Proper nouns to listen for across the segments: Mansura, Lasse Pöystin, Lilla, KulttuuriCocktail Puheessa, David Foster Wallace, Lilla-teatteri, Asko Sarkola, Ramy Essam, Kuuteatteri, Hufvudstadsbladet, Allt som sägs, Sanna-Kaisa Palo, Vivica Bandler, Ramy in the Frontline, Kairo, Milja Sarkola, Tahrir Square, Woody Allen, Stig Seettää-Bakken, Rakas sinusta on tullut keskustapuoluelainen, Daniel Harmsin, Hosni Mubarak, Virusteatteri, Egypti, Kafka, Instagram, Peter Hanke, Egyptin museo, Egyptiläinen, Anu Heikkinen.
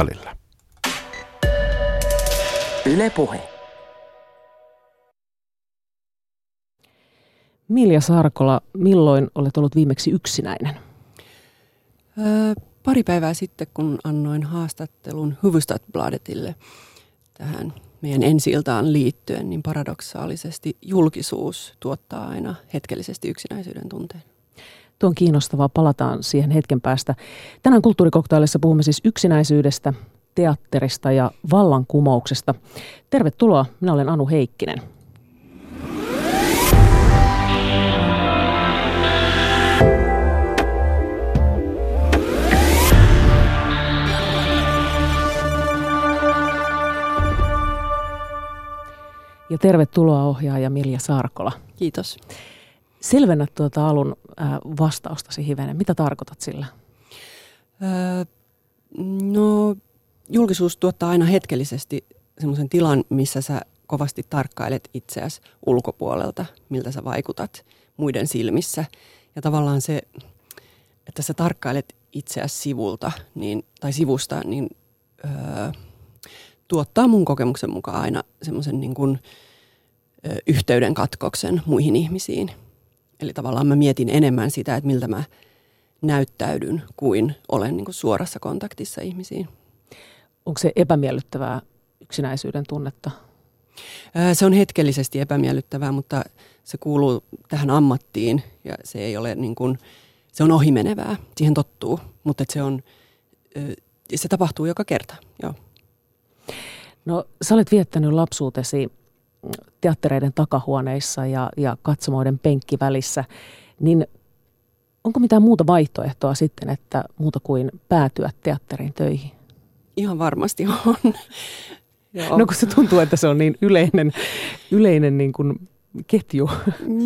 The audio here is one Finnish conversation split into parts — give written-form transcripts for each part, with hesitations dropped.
välillä. Yle Puhe. Milja Sarkola, milloin olet ollut viimeksi yksinäinen? Pari päivää sitten, kun annoin haastattelun Hufvudstadsbladetille tähän meidän ensi-iltaan liittyen, niin paradoksaalisesti julkisuus tuottaa aina hetkellisesti yksinäisyyden tunteen. Tuo on kiinnostavaa, palataan siihen hetken päästä. Tänään KulttuuriCocktailissa puhumme siis yksinäisyydestä, teatterista ja vallankumouksesta. Tervetuloa, minä olen Anu Heikkinen. Ja tervetuloa ohjaaja Milja Sarkola. Kiitos. Selvennä tuota alun vastaustasi hivenen. Mitä tarkoitat sillä? No, julkisuus tuottaa aina hetkellisesti semmoisen tilan, missä sä kovasti tarkkailet itseäsi ulkopuolelta, miltä sä vaikutat muiden silmissä. Ja tavallaan se, että sä tarkkailet itseäsi sivulta niin, tai sivusta, niin tuottaa mun kokemuksen mukaan aina semmoisen niin kuin yhteyden katkoksen muihin ihmisiin. Eli tavallaan mä mietin enemmän sitä, että miltä mä näyttäydyn kuin olen niin kuin suorassa kontaktissa ihmisiin. Onko se epämiellyttävää yksinäisyyden tunnetta? Se on hetkellisesti epämiellyttävää, mutta se kuuluu tähän ammattiin ja se ei ole niin kuin, se on ohimenevää, siihen tottuu, mutta se on, se tapahtuu joka kerta, joo. No, sä olet viettänyt lapsuutesi teattereiden takahuoneissa ja katsomoiden penkkivälissä, niin onko mitään muuta vaihtoehtoa sitten, että muuta kuin päätyä teatterin töihin? Ihan varmasti on. Joo. No, kun se tuntuu, että se on niin yleinen niin kuin ketju.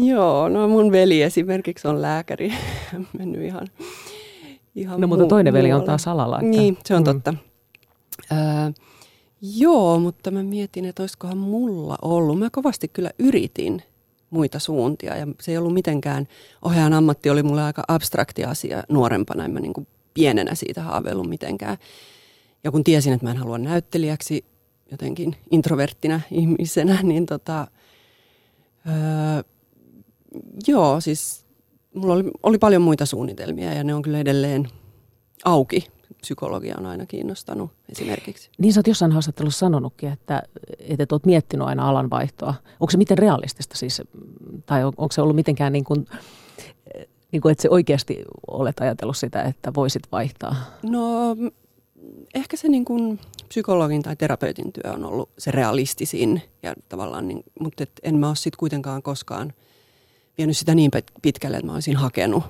Joo, no mun veli esimerkiksi on lääkäri, mennyt ihan no, mutta toinen veli on taas alalla. Että niin, se on totta. Joo, mutta mä mietin, että olisikohan mulla ollut. Mä kovasti kyllä yritin muita suuntia ja se ei ollut mitenkään, ohjaajan ammatti oli mulle aika abstrakti asia nuorempana, en mä niin kuin pienenä siitä haaveillut mitenkään. Ja kun tiesin, että mä en halua näyttelijäksi jotenkin introverttinä ihmisenä, niin joo, siis mulla oli paljon muita suunnitelmia ja ne on kyllä edelleen auki. Psykologia on aina kiinnostanut esimerkiksi. Niin sä oot jossain haastattelussa sanonutkin, että oot miettinyt aina alanvaihtoa. Onko se miten realistista siis, tai onko se ollut mitenkään niin kuin että se oikeasti olet ajatellut sitä, että voisit vaihtaa? No, ehkä se niin kuin psykologin tai terapeutin työ on ollut se realistisin, ja tavallaan niin, mutta et en mä ole sitten kuitenkaan koskaan vienyt sitä niin pitkälle, että mä olisin hakenut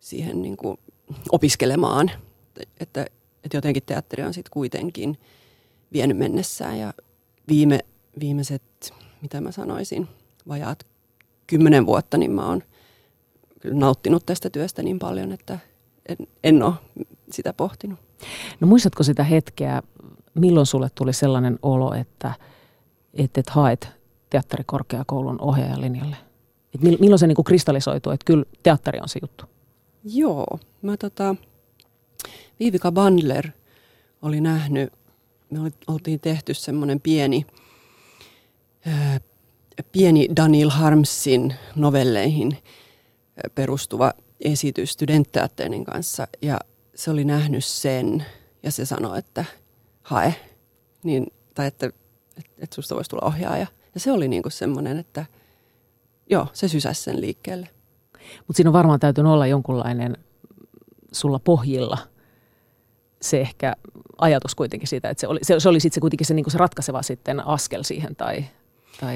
siihen niin kuin opiskelemaan. Että jotenkin teatteri on sitten kuitenkin vienyt mennessään ja viimeiset, mitä mä sanoisin, vajaat 10 vuotta, niin mä oon kyllä nauttinut tästä työstä niin paljon, että en ole sitä pohtinut. No, muistatko sitä hetkeä, milloin sulle tuli sellainen olo, että haet teatterikorkeakoulun ohjaajalinjalle? Et milloin se niinku kristallisoituu, että kyllä teatteri on se juttu? Joo, mä Vivica Bandler oli nähnyt, me oltiin tehty semmoinen pieni Daniel Harmsin novelleihin perustuva esitys Studentteatterin kanssa. Ja se oli nähnyt sen ja se sanoi, että hae, niin, tai että susta voisi tulla ohjaaja. Ja se oli niinku semmoinen, että joo, se sysäsi sen liikkeelle. Mutta siinä on varmaan täytynyt olla jonkunlainen sulla pohjilla se ehkä ajatus kuitenkin siitä, että se oli sitten kuitenkin se, niinku se ratkaiseva sitten askel siihen tai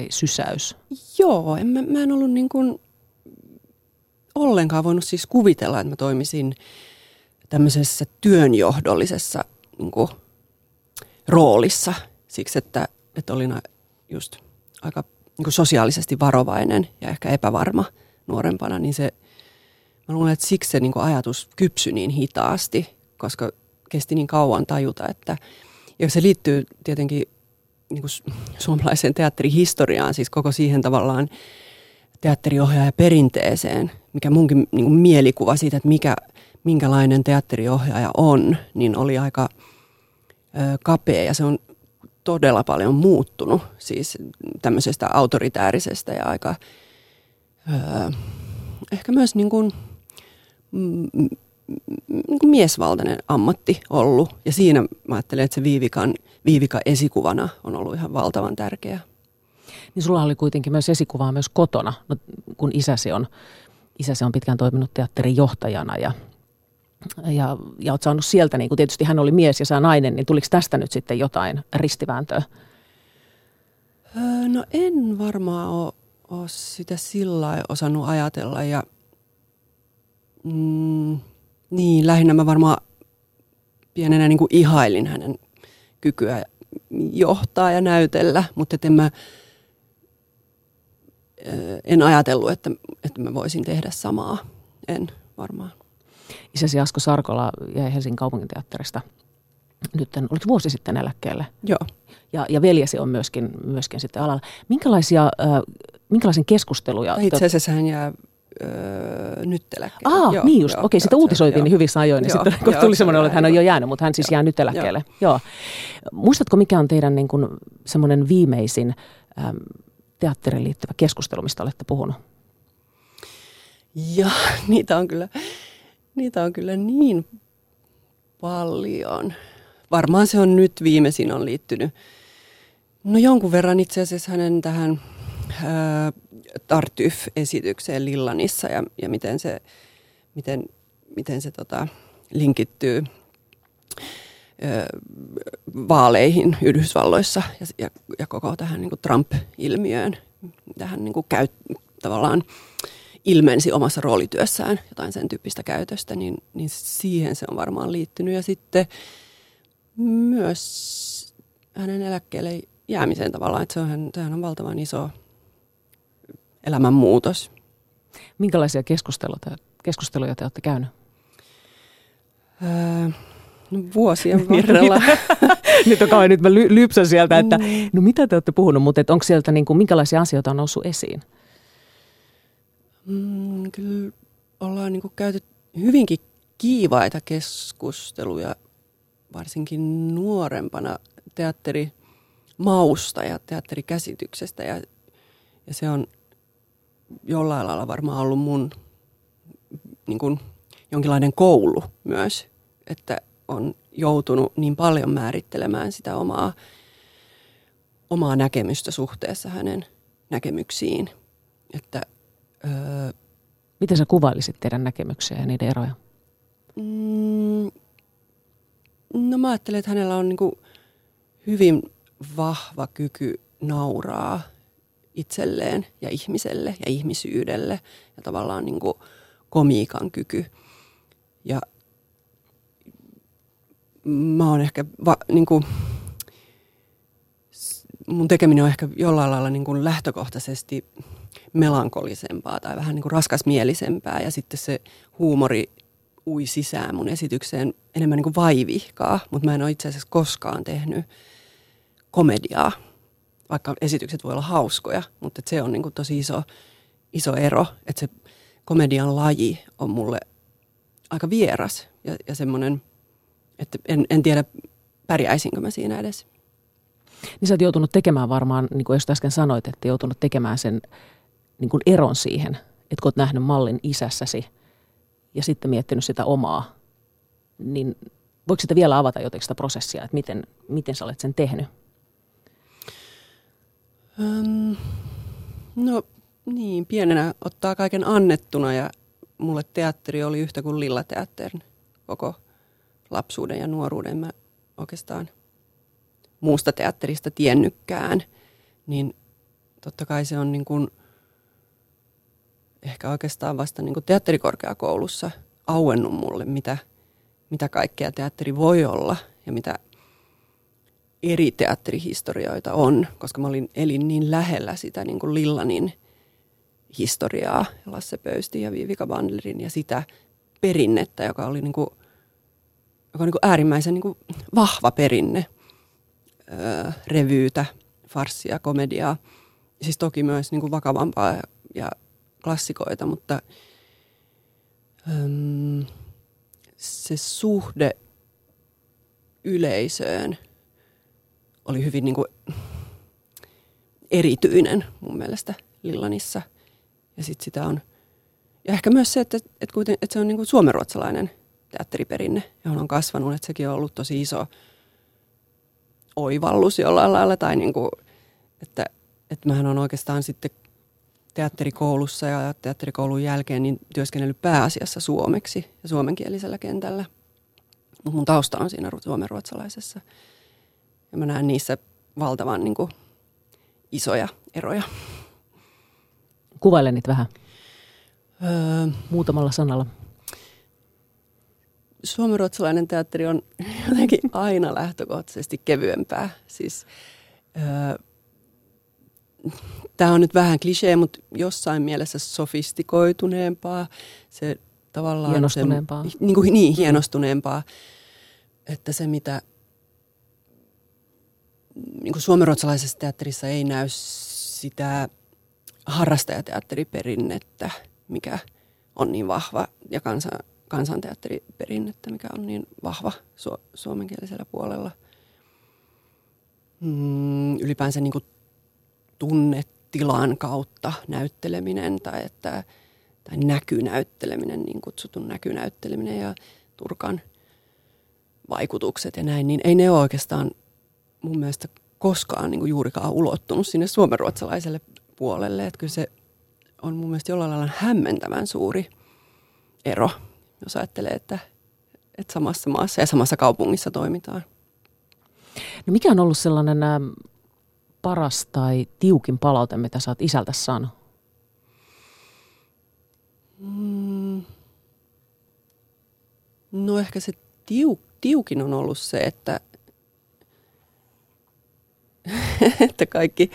sysäys. Joo, mä en ollut niin kuin ollenkaan voinut siis kuvitella, että mä toimisin tämmöisessä työnjohdollisessa niin kuin roolissa siksi, että olin just aika niin kuin sosiaalisesti varovainen ja ehkä epävarma nuorempana, niin se, mä luulen, että siksi se niin kuin ajatus kypsyi niin hitaasti, koska kesti niin kauan tajuta, että ja se liittyy tietenkin niin kuin suomalaiseen teatterihistoriaan, siis koko siihen tavallaan teatteriohjaajaperinteeseen, mikä munkin niin kuin mielikuva siitä, että minkälainen teatteriohjaaja on, niin oli aika kapea ja se on todella paljon muuttunut siis tämmöisestä autoritäärisestä ja aika ehkä myös niin kuin miesvaltainen ammatti ollut. Ja siinä mä ajattelen, että se Viivika esikuvana on ollut ihan valtavan tärkeä. Niin sulla oli kuitenkin myös esikuvaa myös kotona, no, kun isäsi on pitkään toiminut teatterin johtajana ja oot saanut sieltä, niin kun tietysti hän oli mies ja sä nainen, niin tuliko tästä nyt sitten jotain ristivääntöä? No en varmaan ole sitä sillä lailla osannut ajatella ja niin lähinnä mä varmaan pienenä niin kuin ihailin hänen kykyä johtaa ja näytellä, mutta en ajatellut, että mä voisin tehdä samaa. En varmaan. Isäsi Asko Sarkola jäi Helsingin kaupunginteatterista. Nyt olit vuosi sitten eläkkeelle. Joo. Ja veljesi on myöskin sitten alalla. Minkälaisen keskusteluja? Itse asiassa hän jää nyt eläkkeelle. Niin just. Okei, sitä uutisoitiin niin hyvissä ajoin. Ja sitten tuli semmoinen olo, että hän on jo jäänyt, mutta hän siis jää nyt eläkkeelle. Joo. Muistatko, mikä on teidän niin kuin semmoinen viimeisin teatteriin liittyvä keskustelu, mistä olette puhunut? Ja niitä on kyllä niin paljon. Varmaan se on nyt viimeisin on liittynyt. No jonkun verran itse asiassa hänen tähän Tartuffe-esitykseen Lillanissa ja miten se linkittyy vaaleihin Yhdysvalloissa ja koko tähän niin kuin Trump-ilmiöön. Tähän niin kuin tavallaan ilmensi omassa roolityössään jotain sen tyyppistä käytöstä, niin siihen se on varmaan liittynyt. Ja sitten myös hänen eläkkeelle jäämiseen tavallaan, että sehän on valtavan iso elämänmuutos. Minkälaisia keskusteluja te olette käyneet? No vuosien varrella. Nyt on kauan, nyt mä lypsän sieltä, että no mitä te olette puhunut, mutta onko sieltä niin kuin, minkälaisia asioita on noussut esiin? Kyllä ollaan niin kuin käyty hyvinkin kiivaita keskusteluja, varsinkin nuorempana teatterimausta ja teatterikäsityksestä ja se on jollain lailla varmaan ollut mun niin kuin jonkinlainen koulu myös, että on joutunut niin paljon määrittelemään sitä omaa näkemystä suhteessa hänen näkemyksiin. Että, miten sä kuvailisit teidän näkemyksiä ja niiden eroja? No mä ajattelen, että hänellä on niin kuin hyvin vahva kyky nauraa itselleen ja ihmiselle ja ihmisyydelle ja tavallaan niin kuin komiikan kyky. Ja mä oon ehkä, mun tekeminen on ehkä jollain lailla niin kuin lähtökohtaisesti melankolisempaa tai vähän niin kuin raskasmielisempää. Ja sitten se huumori ui sisään mun esitykseen enemmän niin kuin vaivihkaa, mutta mä en ole itse asiassa koskaan tehnyt komediaa. Vaikka esitykset voi olla hauskoja, mutta se on niin kuin tosi iso ero, että se komedian laji on mulle aika vieras ja semmoinen, että en tiedä, pärjäisinkö mä siinä edes. Niin sä oot joutunut tekemään varmaan, niin kuin jos äsken sanoit, että joutunut tekemään sen niin kuin eron siihen, että kun oot nähnyt mallin isässäsi ja sitten miettinyt sitä omaa, niin voiko sitä vielä avata jotenkin sitä prosessia, että miten sä olet sen tehnyt? No niin, pienenä ottaa kaiken annettuna ja mulle teatteri oli yhtä kuin Lilla-teatterin koko lapsuuden ja nuoruuden. Mä oikeastaan muusta teatterista tiennytkään, niin totta kai se on niin kuin, ehkä oikeastaan vasta niin kuin teatterikorkeakoulussa auennut mulle, mitä kaikkea teatteri voi olla ja mitä eri teatterihistorioita on, koska mä elin niin lähellä sitä niin kuin Lillanin historiaa, Lasse Pöystin ja Vivica Bandlerin ja sitä perinnettä, joka oli niin kuin, joka on niin kuin äärimmäisen niin kuin vahva perinne, revyytä, farssia, komediaa, siis toki myös niin kuin vakavampaa ja klassikoita, mutta se suhde yleisöön oli hyvin niin kuin erityinen mun mielestä Lillanissa. Ja sit sitä on, ja ehkä myös se, että se on niin kuin suomenruotsalainen teatteriperinne, johon on kasvanut, että sekin on ollut tosi iso oivallus jollain lailla, tai niin kuin, että mähän on oikeastaan sitten teatterikoulussa ja teatterikoulun jälkeen niin työskennellyt pääasiassa suomeksi ja suomenkielisellä kentällä. Mutta mun tausta on siinä suomenruotsalaisessa. Ja mä näen niissä valtavan niin kuin isoja eroja. Kuvaile niitä vähän. Muutamalla sanalla. Suomenruotsalainen teatteri on jotenkin aina lähtökohtaisesti kevyempää. Siis, tämä on nyt vähän klisee, mutta jossain mielessä sofistikoituneempaa. Se tavallaan hienostuneempaa. Se, niin, hienostuneempaa. Että se, mitä niin kuin suomenruotsalaisessa teatterissa ei näy sitä harrastajateatteriperinnettä, mikä on niin vahva, ja kansanteatteriperinnettä, mikä on niin vahva suomenkielisellä puolella. Ylipäänsä niin kuin tunnetilan kautta näytteleminen tai näkynäytteleminen, niin kutsutun näkynäytteleminen ja Turkan vaikutukset ja näin, niin ei ne ole oikeastaan mun mielestä koskaan niin kuin juurikaan ulottunut sinne suomenruotsalaiselle puolelle. Että kyllä se on mun mielestä jollain lailla hämmentävän suuri ero, jos ajattelee, että samassa maassa ja samassa kaupungissa toimitaan. No mikä on ollut sellainen paras tai tiukin palaute, mitä sä oot isältä saanut? No ehkä se tiukin on ollut se, että kaikki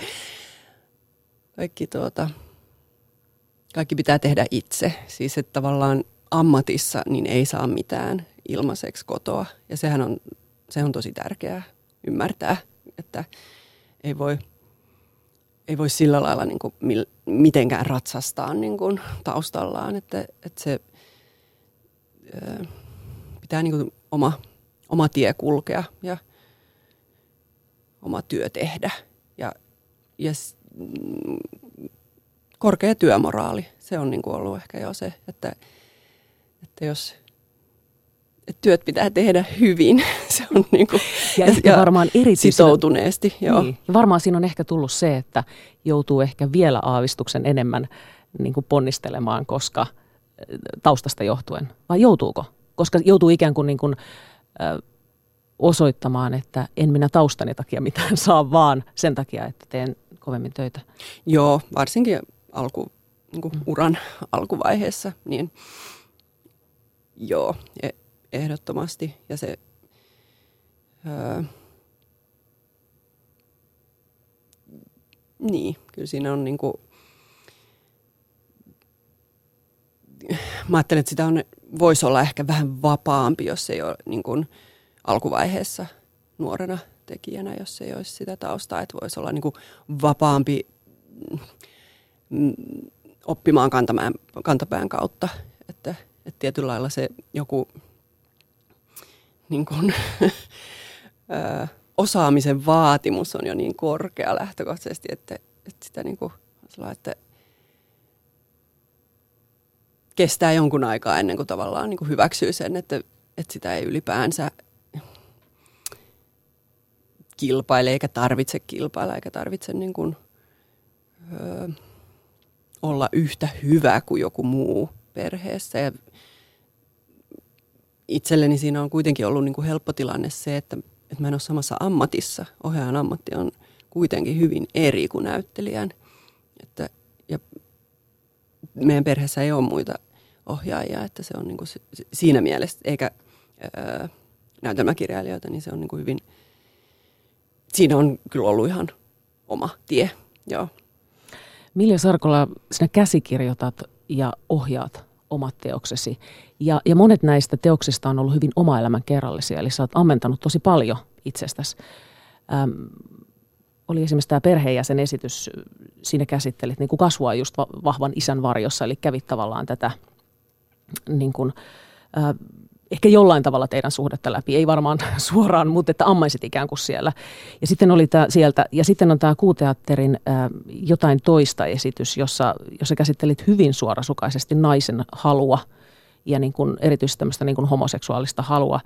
pitää tehdä itse. Siis että tavallaan ammatissa niin ei saa mitään ilmaiseksi kotoa. Ja se on tosi tärkeää ymmärtää, että ei voi sillä lailla niin kuin mitenkään ratsastaa niin kuin taustallaan, että se pitää niin kuin oma tie kulkea ja oma työ tehdä. Ja korkea työmoraali, se on niin kuin ollut ehkä jo se, että jos työt pitää tehdä hyvin. Se on niin kuin, ja varmaan sitoutuneesti. Joo. Niin. Ja varmaan siinä on ehkä tullut se, että joutuu ehkä vielä aavistuksen enemmän niin kuin ponnistelemaan, koska taustasta johtuen. Vai joutuuko? Koska joutuu ikään kuin, osoittamaan, että en minä taustani takia mitään saa, vaan sen takia, että teen kovemmin töitä. Joo, varsinkin uran alkuvaiheessa. Niin, joo, ehdottomasti. Ja se niin, kyllä siinä on niinku, mä ajattelen, että sitä voisi olla ehkä vähän vapaampi, jos ei ole niinku alkuvaiheessa nuorena tekijänä, jos ei olisi sitä taustaa, että voisi olla niinku vapaampi oppimaan kantapään kautta, että tietyllä lailla se joku niin kuin, osaamisen vaatimus on jo niin korkea lähtökohtaisesti, että sitä niin kuin, että kestää jonkun aikaa ennen kuin tavallaan niin kuin hyväksyy sen, että sitä ei ylipäänsä kilpaile eikä tarvitse kilpailla eikä tarvitse niin kuin, olla yhtä hyvä kuin joku muu perheessä. Ja itselleni siinä on kuitenkin ollut niin kuin helppo tilanne se, että mä en ole samassa ammatissa. Ohjaajan ammatti on kuitenkin hyvin eri kuin näyttelijän. Ja meidän perheessä ei ole muita ohjaajia, että se on niin kuin siinä mielessä, eikä näytelmäkirjailijoita, niin se on niin kuin hyvin, siinä on kyllä ollut ihan oma tie. Joo. Milja Sarkola, sinä käsikirjoitat ja ohjaat omat teoksesi. Ja monet näistä teoksista on ollut hyvin oma-elämän kerrallisia, eli sä oot ammentanut tosi paljon itsestäsi. Oli esimerkiksi tämä perheenjäsenesitys, siinä käsittelit niin kuin kasvua just vahvan isän varjossa, eli kävit tavallaan tätä niin kuin, ehkä jollain tavalla teidän suhdetta läpi, ei varmaan suoraan, mutta että ammaisit ikään kuin siellä. Ja sitten oli tämä sieltä, ja sitten on tämä Kuuteatterin jotain toista esitys, jossa käsittelit hyvin suorasukaisesti naisen halua ja niin kuin erityisesti tämmöistä niin kuin homoseksuaalista halua.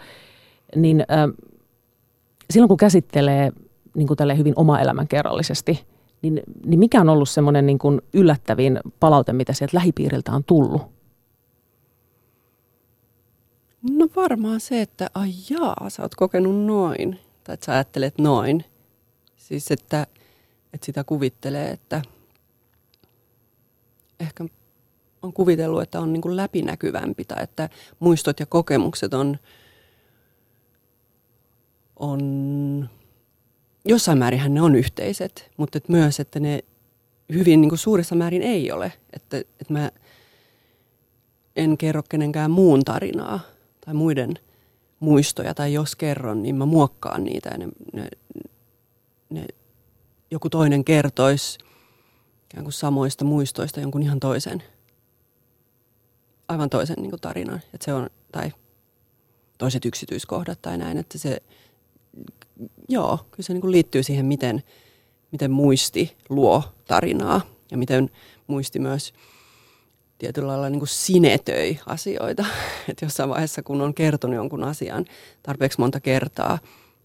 Niin silloin kun käsittelee niin kuin tälleen hyvin oma-elämän kerrallisesti, niin mikä on ollut semmoinen niin kuin yllättävin palaute, mitä sieltä lähipiiriltä on tullut? No varmaan se, että ai jaa, sä oot kokenut noin, tai että sä ajattelet noin. Siis että sitä kuvittelee, että ehkä on kuvitellut, että on niin kuin läpinäkyvämpi, tai että muistot ja kokemukset on jossain määrinhän ne on yhteiset, mutta et myös, että ne hyvin niin kuin suurissa määrin ei ole. Että mä en kerro kenenkään muun tarinaa tai muiden muistoja, tai jos kerron, niin mä muokkaan niitä ja ne joku toinen kertoisi ikään kuin samoista muistoista jonkun ihan toisen, aivan toisen niin kuin tarinan, että se on, tai toiset yksityiskohdat tai näin, että se, joo, kyllä se niin kuin liittyy siihen, miten muisti luo tarinaa ja miten muisti myös tietyllä lailla niin kuin sinetöi asioita, että jossain vaiheessa, kun on kertonut jonkun asian tarpeeksi monta kertaa,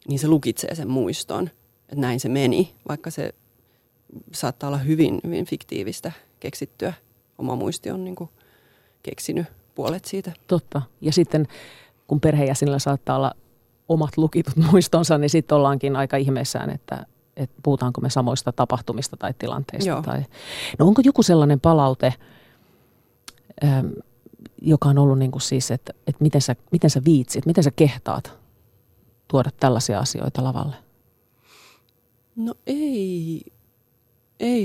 niin se lukitsee sen muiston, että näin se meni, vaikka se saattaa olla hyvin, hyvin fiktiivistä keksittyä. Oma muisti on niin kuin keksinyt puolet siitä. Totta. Ja sitten kun perheenjäsenillä saattaa olla omat lukitut muistonsa, niin sitten ollaankin aika ihmeissään, että puhutaanko me samoista tapahtumista tai tilanteista. Tai... No onko joku sellainen palaute, joka on ollut niin kuin siis, että miten sä viitsit, miten sä kehtaat tuoda tällaisia asioita lavalle? No ei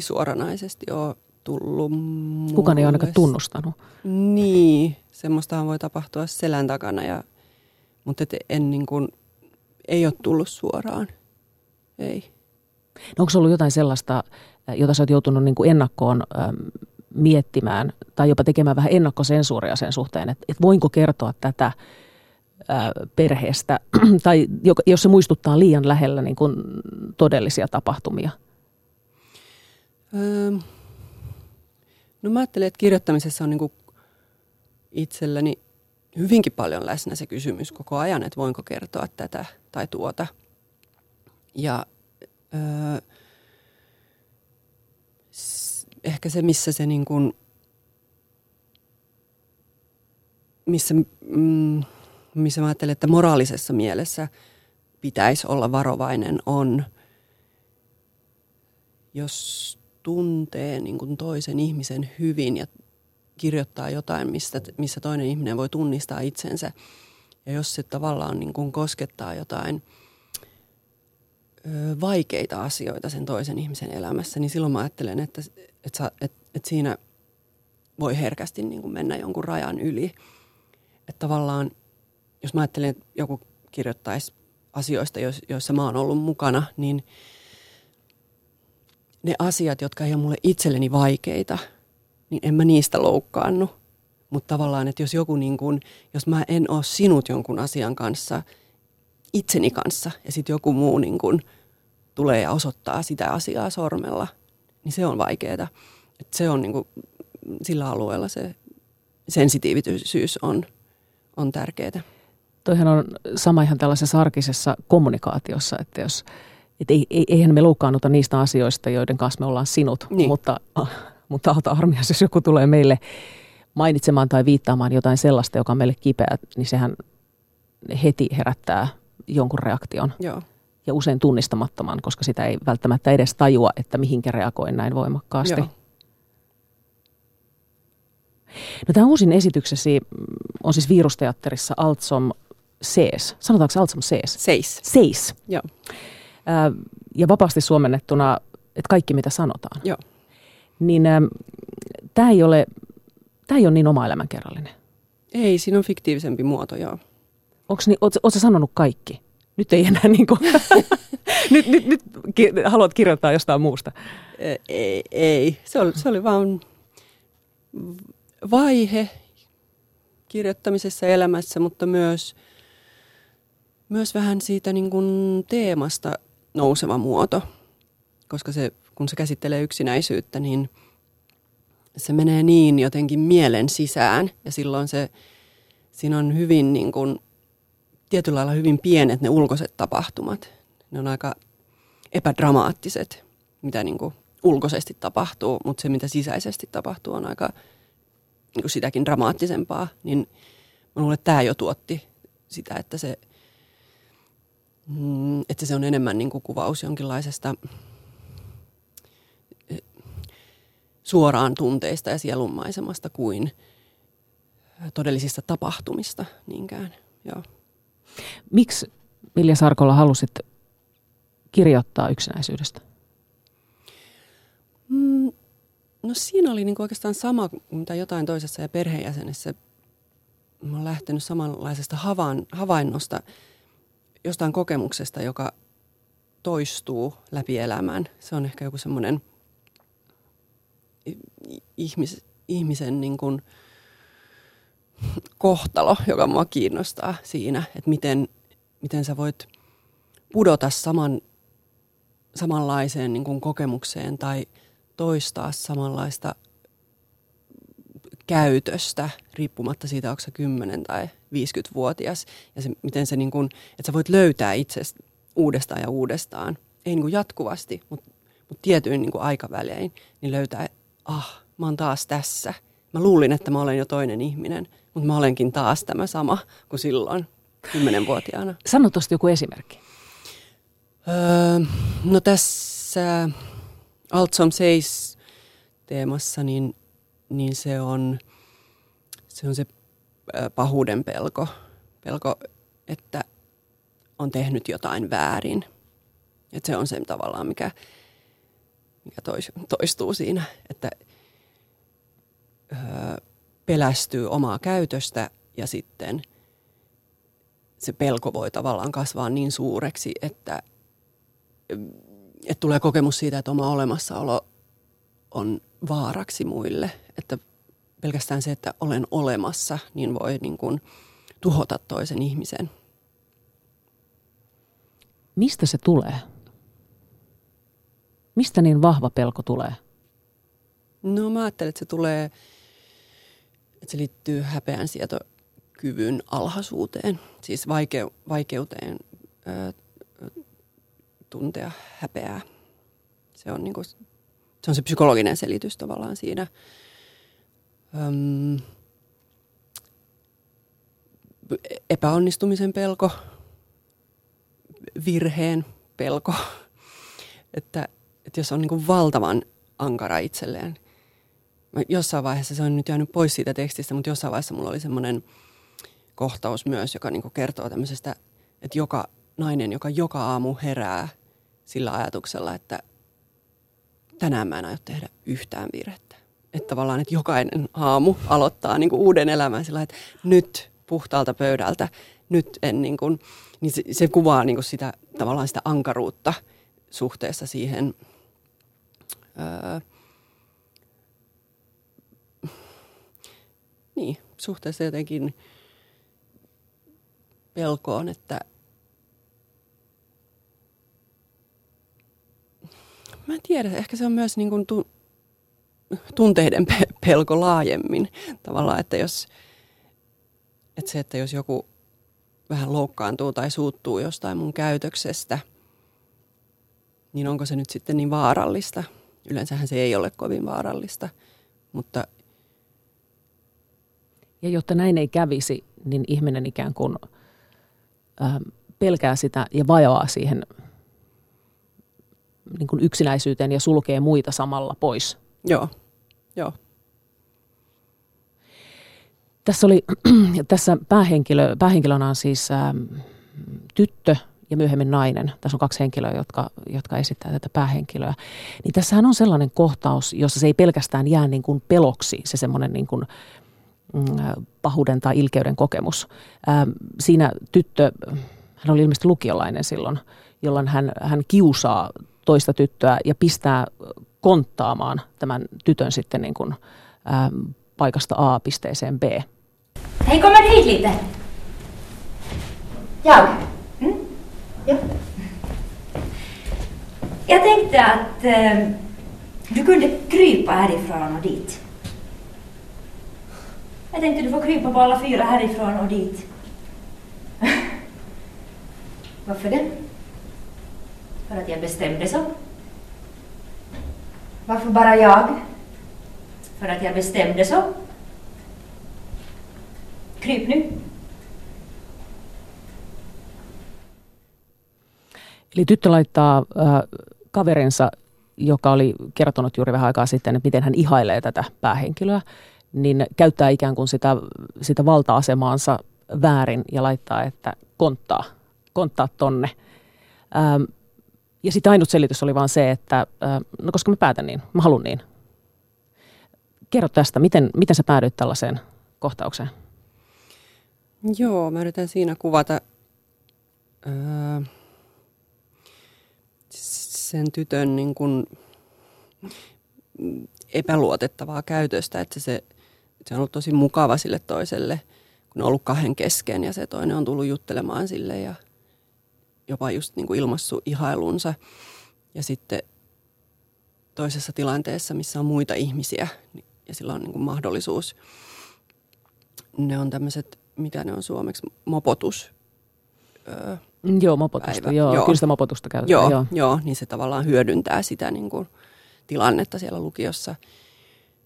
suoranaisesti ole tullut mulle. Kukaan ei ainakaan tunnustanut. Niin, semmoistahan voi tapahtua selän takana, mutta en niin kuin, ei ole tullut suoraan, ei. No onko se ollut jotain sellaista, jota sä oot joutunut niin kuin ennakkoon miettimään tai jopa tekemään vähän ennakkosensuuria sen suhteen, että voinko kertoa tätä perheestä, tai jos se muistuttaa liian lähellä niin kuin todellisia tapahtumia? No mä ajattelen, että kirjoittamisessa on niin kuin itselläni hyvinkin paljon läsnä se kysymys koko ajan, että voinko kertoa tätä tai tuota. Ja ehkä se, missä se niin kuin, missä mä ajattelen, että moraalisessa mielessä pitäisi olla varovainen, on, jos tuntee niin kuin toisen ihmisen hyvin ja kirjoittaa jotain, missä toinen ihminen voi tunnistaa itsensä. Ja jos se tavallaan niin kuin koskettaa jotain vaikeita asioita sen toisen ihmisen elämässä, niin silloin mä ajattelen, että siinä voi herkästi niin kuin mennä jonkun rajan yli. Että tavallaan, jos mä ajattelen, että joku kirjoittaisi asioista, joissa mä oon ollut mukana, niin ne asiat, jotka ei ole mulle itselleni vaikeita, niin en mä niistä loukkaannu. Mutta tavallaan, että jos joku niin kuin, jos mä en ole sinut jonkun asian kanssa, itseni kanssa, ja sitten joku muu niin kun tulee ja osoittaa sitä asiaa sormella, niin se on vaikeaa. Et se on niin kun, sillä alueella se sensitiivisyys on tärkeää. Toihan on sama ihan tällaisessa arkisessa kommunikaatiossa, että jos, eihän me loukkaannuta niistä asioista, joiden kanssa me ollaan sinut, niin. Mutta auta armias, jos joku tulee meille mainitsemaan tai viittaamaan jotain sellaista, joka on meille kipeää, niin sehän heti herättää jonkun reaktion. Joo. Ja usein tunnistamattoman, koska sitä ei välttämättä edes tajua, että mihinkä reagoin näin voimakkaasti. Joo. No tämä uusin esityksesi on siis Virusteatterissa Allt som sägs. Sanotaanko Allt som sägs? Sägs. Sägs. Joo. Ja vapaasti suomennettuna, että kaikki mitä sanotaan. Joo. Niin tämä ei ole niin oma elämänkerrallinen. Ei, siinä on fiktiivisempi muoto, joo. Oletko sä sanonut kaikki? Nyt ei enää niin kuin... nyt haluat kirjoittaa jostain muusta. Ei. Se oli vaan vaihe kirjoittamisessa ja elämässä, mutta myös vähän siitä niin kuin teemasta nouseva muoto, koska se, kun se käsittelee yksinäisyyttä, niin se menee niin jotenkin mielen sisään ja silloin siinä on hyvin niin kuin, tietyllä lailla hyvin pienet ne ulkoiset tapahtumat. Ne on aika epädramaattiset, mitä niin kuin ulkoisesti tapahtuu, mutta se mitä sisäisesti tapahtuu on aika niin kuin sitäkin dramaattisempaa. Niin mä luulen, että tämä jo tuotti sitä, että se on enemmän niin kuin kuvaus jonkinlaisesta suoraan tunteista ja sielunmaisemasta kuin todellisista tapahtumista niinkään. Joo. Miksi Milja Sarkola halusit kirjoittaa yksinäisyydestä? No siinä oli niin kuin oikeastaan sama, mitä jotain toisessa ja perheenjäsenessä. Mä oon lähtenyt samanlaisesta havainnosta, jostain kokemuksesta, joka toistuu läpi elämään. Se on ehkä joku semmoinen ihmisen niin kuin kohtalo, joka mua kiinnostaa siinä, että miten sä voit pudota samanlaiseen niin kuin kokemukseen tai toistaa samanlaista käytöstä, riippumatta siitä, onko sä 10 tai 50-vuotias. Ja se, miten se, niin kuin, että sä voit löytää itsestä uudestaan ja uudestaan. Ei niin kuin jatkuvasti, mutta tietyin niin kuin aikavälein, niin löytää, mä oon taas tässä. Mä luulin, että mä olen jo toinen ihminen, mutta mä olenkin taas tämä sama kuin silloin 10-vuotiaana. Sano tuosta joku esimerkki. No tässä Allt som sägs -teemassa, niin se on se pahuuden pelko, että on tehnyt jotain väärin. Että se on se tavallaan, mikä toistuu siinä, että pelästyy omaa käytöstä ja sitten se pelko voi tavallaan kasvaa niin suureksi, että tulee kokemus siitä, että oma olemassaolo on vaaraksi muille. Että pelkästään se, että olen olemassa, niin voi niin kuin tuhota toisen ihmisen. Mistä se tulee? Mistä niin vahva pelko tulee? No mä ajattelen, että se tulee, että se liittyy häpeän sietokyvyn alhaisuuteen, siis vaikeuteen tuntea häpeää. Se on se psykologinen selitys tavallaan siinä. Epäonnistumisen pelko, virheen pelko, että jos on niin kuin valtavan ankara itselleen. Jossain vaiheessa se on nyt jäänyt pois siitä tekstistä, mutta jossain vaiheessa mulla oli semmoinen kohtaus myös, joka niin kuin kertoo tämmöisestä, että joka nainen, joka aamu herää sillä ajatuksella, että tänään mä en aio tehdä yhtään virhettä. Että tavallaan, että jokainen aamu aloittaa niin kuin uuden elämän sillä, että nyt puhtaalta pöydältä, nyt en niin kuin, niin se kuvaa niin kuin sitä tavallaan sitä ankaruutta suhteessa siihen niin, suhteessa jotenkin pelkoon, että mä en tiedä, ehkä se on myös niin kuin tunteiden pelko laajemmin tavallaan, että jos joku vähän loukkaantuu tai suuttuu jostain mun käytöksestä, niin onko se nyt sitten niin vaarallista? Yleensähän se ei ole kovin vaarallista, mutta... Ja jotta näin ei kävisi, niin ihminen ikään kuin pelkää sitä ja vajoaa siihen niin kuin yksinäisyyteen ja sulkee muita samalla pois. Joo. Tässä päähenkilönä on siis tyttö ja myöhemmin nainen. Tässä on 2 henkilöä, jotka esittää tätä päähenkilöä. Niin tässähän on sellainen kohtaus, jossa se ei pelkästään jää niin kuin peloksi, se semmoinen niin kuin pahuuden tai ilkeyden kokemus. Siinä tyttö, hän oli ilmeisesti lukiolainen silloin, jolloin hän kiusaa toista tyttöä ja pistää konttaamaan tämän tytön sitten niin kuin paikasta A pisteeseen B. Hej, kommer du hit lite? Jag? Mm? Ja. Jag tänkte att du kunde krypa härifrån och dit. Jag tänkte du får krypa på alla fyra härifrån och dit. Varför det? För att jag bestämde så. Varför bara jag? För att jag bestämde så. Kryp nu. Eli tyttö laittaa kaverinsa, joka oli kertonut juuri vähän aikaa sitten, että miten hän ihailee tätä päähenkilöä, niin käyttää ikään kuin sitä valta-asemaansa väärin ja laittaa, että konttaa tonne. Ja sitten ainut selitys oli vaan se, että no koska mä päätän niin, mä haluun niin. Kerro tästä, miten sä päädyit tällaiseen kohtaukseen? Joo, mä yritän siinä kuvata sen tytön niin kuin epäluotettavaa käytöstä, että se on ollut tosi mukava sille toiselle, kun on ollut kahden kesken ja se toinen on tullut juttelemaan sille ja jopa just niin kuin ilmaissut ihailunsa. Ja sitten toisessa tilanteessa, missä on muita ihmisiä ja sillä on niin kuin mahdollisuus, ne on tämmöiset, mitä ne on suomeksi, mopotus. Joo, mopotusta. Joo. Kyllä sitä mopotusta käytetään. Joo, niin se tavallaan hyödyntää sitä niin kuin tilannetta siellä lukiossa